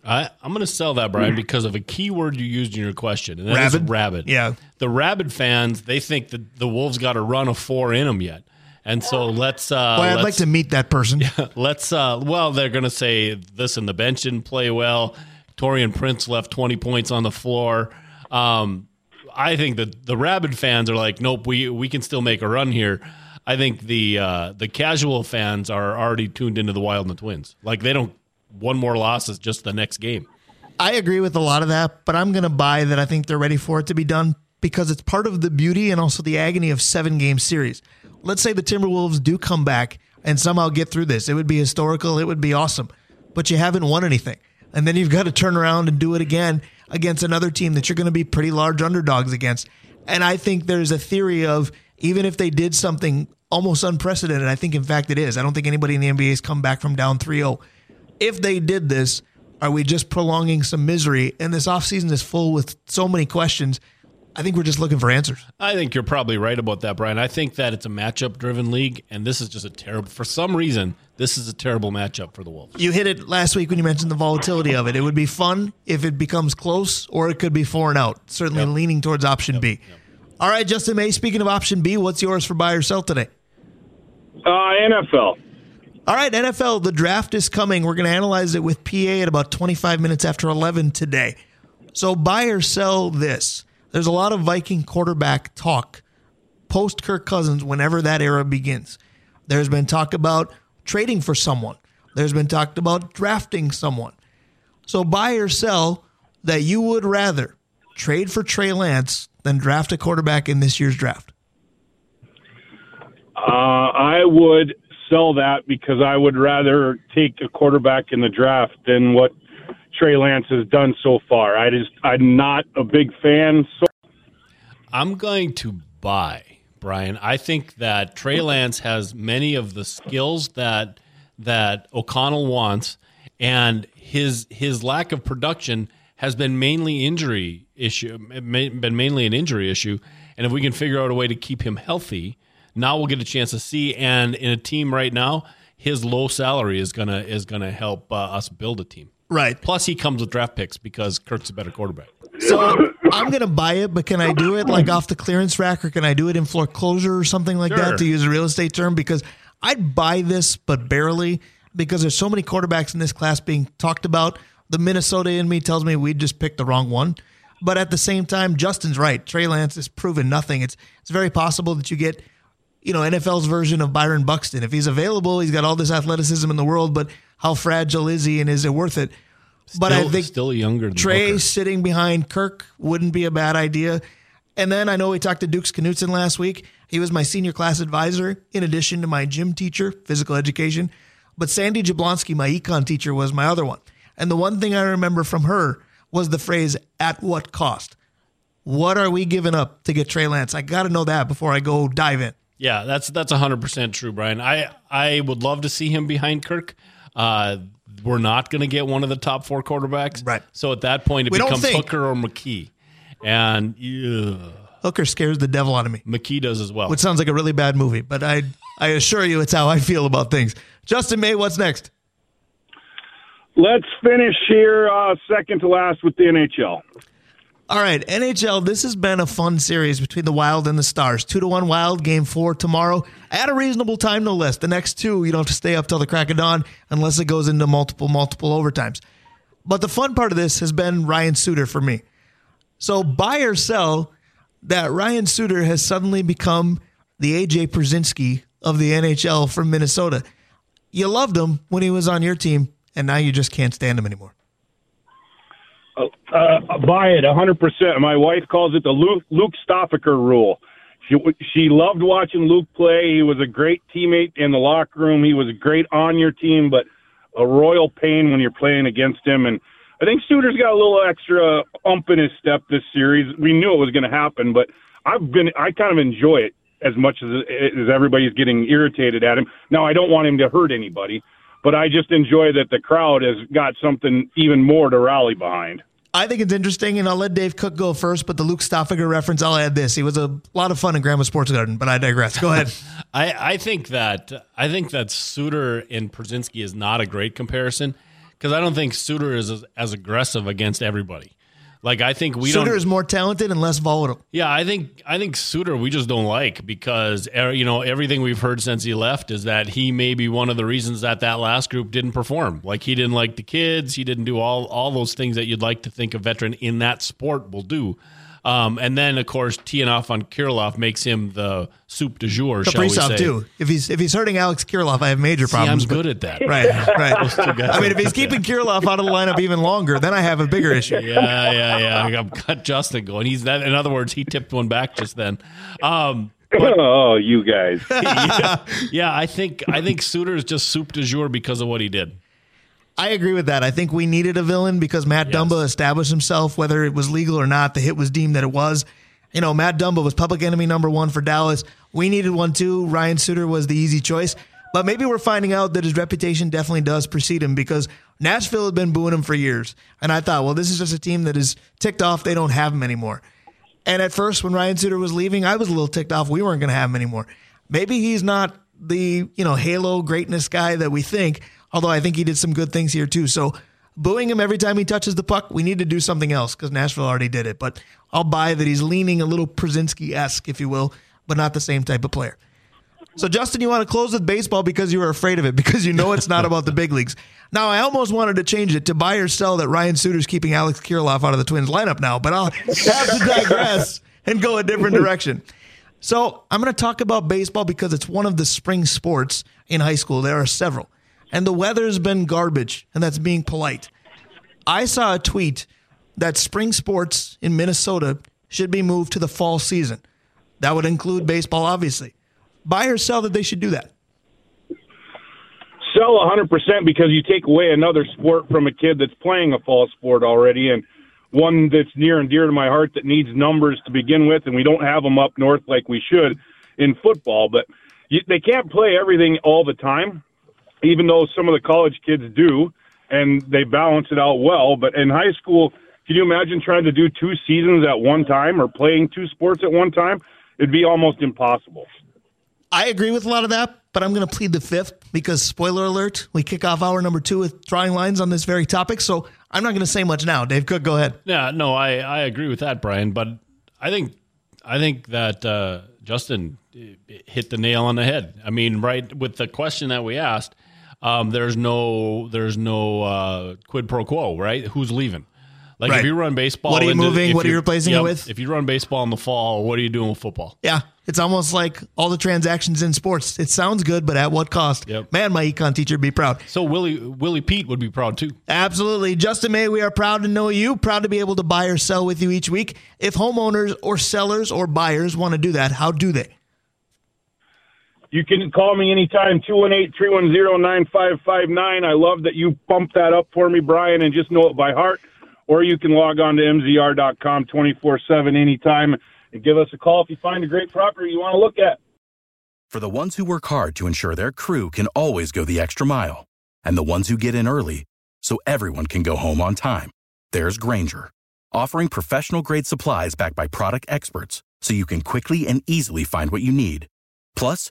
I, I'm going to sell that, Brian, because of a key word you used in your question, and that rabid? is rabid. Yeah. The rabid fans, they think that the Wolves got a run of four in them yet. And so let's. Uh, Boy, I'd let's, like to meet that person. Yeah, let's. Uh, well, they're going to say this, and the bench didn't play well. Taurean Prince left twenty points on the floor. Um, I think that the rabid fans are like, nope, we we can still make a run here. I think the uh, the casual fans are already tuned into the Wild and the Twins. Like they don't. One more loss is just the next game. I agree with a lot of that, but I'm going to buy that. I think they're ready for it to be done because it's part of the beauty and also the agony of seven game series. Let's say the Timberwolves do come back and somehow get through this. It would be historical. It would be awesome. But you haven't won anything. And then you've got to turn around and do it again against another team that you're going to be pretty large underdogs against. And I think there's a theory of even if they did something almost unprecedented, I think in fact it is. I don't think anybody in the N B A has come back from down three oh. If they did this, are we just prolonging some misery? And this offseason is full with so many questions. I think we're just looking for answers. I think you're probably right about that, Brian. I think that it's a matchup-driven league, and this is just a terrible – for some reason, this is a terrible matchup for the Wolves. You hit it last week when you mentioned the volatility of it. It would be fun if it becomes close, or it could be four and out, certainly yep. leaning towards option yep. B. Yep. All right, Justin May, speaking of option B, what's yours for buy or sell today? Uh, N F L. All right, N F L, the draft is coming. We're going to analyze it with P A at about twenty-five minutes after eleven today. So buy or sell this. There's a lot of Viking quarterback talk post Kirk Cousins whenever that era begins. There's been talk about trading for someone. There's been talk about drafting someone. So buy or sell that you would rather trade for Trey Lance than draft a quarterback in this year's draft. Uh, I would sell that because I would rather take a quarterback in the draft than what Trey Lance has done so far. I just, I'm not a big fan. So. I'm going to buy, Brian. I think that Trey Lance has many of the skills that that O'Connell wants, and his his lack of production has been mainly injury issue, been mainly an injury issue. And if we can figure out a way to keep him healthy, now we'll get a chance to see. And in a team right now, his low salary is gonna is gonna help uh, us build a team. Right. Plus, he comes with draft picks because Kirk's a better quarterback. So I'm going to buy it, but can I do it like off the clearance rack, or can I do it in foreclosure or something like sure. that, to use a real estate term? Because I'd buy this, but barely, because there's so many quarterbacks in this class being talked about. The Minnesota in me tells me we just picked the wrong one. But at the same time, Justin's right. Trey Lance has proven nothing. It's it's very possible that you get, you know, N F L's version of Byron Buxton. If he's available, he's got all this athleticism in the world, but how fragile is he, and is it worth it? But still, I think still younger than Trey Booker. Sitting behind Kirk wouldn't be a bad idea. And then I know we talked to Dukes Knutson last week. He was my senior class advisor in addition to my gym teacher, physical education. But Sandy Jablonski, my econ teacher, was my other one. And the one thing I remember from her was the phrase, at what cost? What are we giving up to get Trey Lance? I got to know that before I go dive in. Yeah, that's that's one hundred percent true, Brian. I, I would love to see him behind Kirk. Uh, we're not going to get one of the top four quarterbacks. Right. So at that point, it we becomes Hooker or McKee. And ugh. Hooker scares the devil out of me. McKee does as well. Which sounds like a really bad movie, but I I assure you it's how I feel about things. Justin May, what's next? Let's finish here uh, second to last with the N H L. All right, N H L, this has been a fun series between the Wild and the Stars. two to one Wild, game four tomorrow at a reasonable time, no less. The next two, you don't have to stay up till the crack of dawn unless it goes into multiple, multiple overtimes. But the fun part of this has been Ryan Suter for me. So buy or sell that Ryan Suter has suddenly become the A J Pierzynski of the N H L from Minnesota. You loved him when he was on your team, and now you just can't stand him anymore. Uh, uh, buy it one hundred percent. My wife calls it the Luke, Luke Stoffaker rule. She, she loved watching Luke play. He was a great teammate in the locker room. He was great on your team, but a royal pain when you're playing against him. And I think Suter's got a little extra ump in his step this series. We knew it was going to happen, but I've been I kind of enjoy it as much as, as everybody's getting irritated at him. Now, I don't want him to hurt anybody. But I just enjoy that the crowd has got something even more to rally behind. I think it's interesting, and I'll let Dave Cook go first, but the Luke Stoffaker reference, I'll add this. He was a lot of fun in Grandma's Sports Garden, but I digress. Go ahead. I, I think that I think that Suter and Pierzynski is not a great comparison, because I don't think Suter is as, as aggressive against everybody. Like I think we Suter don't, is more talented and less volatile. Yeah, I think I think Suter we just don't like, because you know everything we've heard since he left is that he may be one of the reasons that that last group didn't perform. Like he didn't like the kids, he didn't do all all those things that you'd like to think a veteran in that sport will do. Um, and then of course teeing off on Kirilloff makes him the soup du jour. Shall we say? too. If he's if he's hurting Alex Kirilloff, I have major problems. See, I'm good at that. Right, right. I mean, if he's keeping Kirilloff out of the lineup even longer, then I have a bigger issue. Yeah, yeah, yeah. I've got Justin going. He's that. In other words, he tipped one back just then. Um, but, oh, you guys. yeah, yeah, I think I think Suter is just soup du jour because of what he did. I agree with that. I think we needed a villain because Matt yes. Dumba established himself, whether it was legal or not. The hit was deemed that it was. You know, Matt Dumba was public enemy number one for Dallas. We needed one, too. Ryan Suter was the easy choice. But maybe we're finding out that his reputation definitely does precede him, because Nashville had been booing him for years. And I thought, well, this is just a team that is ticked off. They don't have him anymore. And at first, when Ryan Suter was leaving, I was a little ticked off. We weren't going to have him anymore. Maybe he's not the, you know, halo greatness guy that we think. Although I think he did some good things here, too. So booing him every time he touches the puck, we need to do something else, because Nashville already did it. But I'll buy that he's leaning a little Pierzynski-esque, if you will, but not the same type of player. So, Justin, you want to close with baseball because you were afraid of it, because you know it's not about the big leagues. Now, I almost wanted to change it to buy or sell that Ryan Suter's keeping Alex Kirilloff out of the Twins lineup now, but I'll have to digress and go a different direction. So I'm going to talk about baseball because it's one of the spring sports in high school. There are several. And the weather's been garbage, and that's being polite. I saw a tweet that spring sports in Minnesota should be moved to the fall season. That would include baseball, obviously. Buy or sell that they should do that? Sell one hundred percent, because you take away another sport from a kid that's playing a fall sport already, and one that's near and dear to my heart that needs numbers to begin with, and we don't have them up north like we should. in football, but you, they can't play everything all the time, even though some of the college kids do, and they balance it out well. But in high school, can you imagine trying to do two seasons at one time or playing two sports at one time? It'd be almost impossible. I agree with a lot of that, but I'm going to plead the fifth because, spoiler alert, we kick off hour number two with drawing lines on this very topic, so I'm not going to say much now. Dave Cook, go ahead. Yeah, no, I, I agree with that, Brian, but I think I think that uh, Justin hit the nail on the head. I mean, right, with the question that we asked, um, there's no there's no uh, quid pro quo, right? Who's leaving? Like right. If you run baseball, what are you into, moving? What are you replacing yep, it with? If you run baseball in the fall, what are you doing with football? Yeah, it's almost like all the transactions in sports. It sounds good, but at what cost? Yep. Man, my econ teacher would be proud. So Willie Willie Pete would be proud too. Absolutely. Justin May, we are proud to know you, proud to be able to buy or sell with you each week. If homeowners or sellers or buyers want to do that, how do they? You can call me anytime, two one eight, three one zero, nine five five nine. I love that you pumped that up for me, Brian, and just know it by heart. Or you can log on to M Z R dot com twenty-four seven anytime and give us a call if you find a great property you want to look at. For the ones who work hard to ensure their crew can always go the extra mile, and the ones who get in early so everyone can go home on time, there's Grainger, offering professional-grade supplies backed by product experts so you can quickly and easily find what you need. Plus,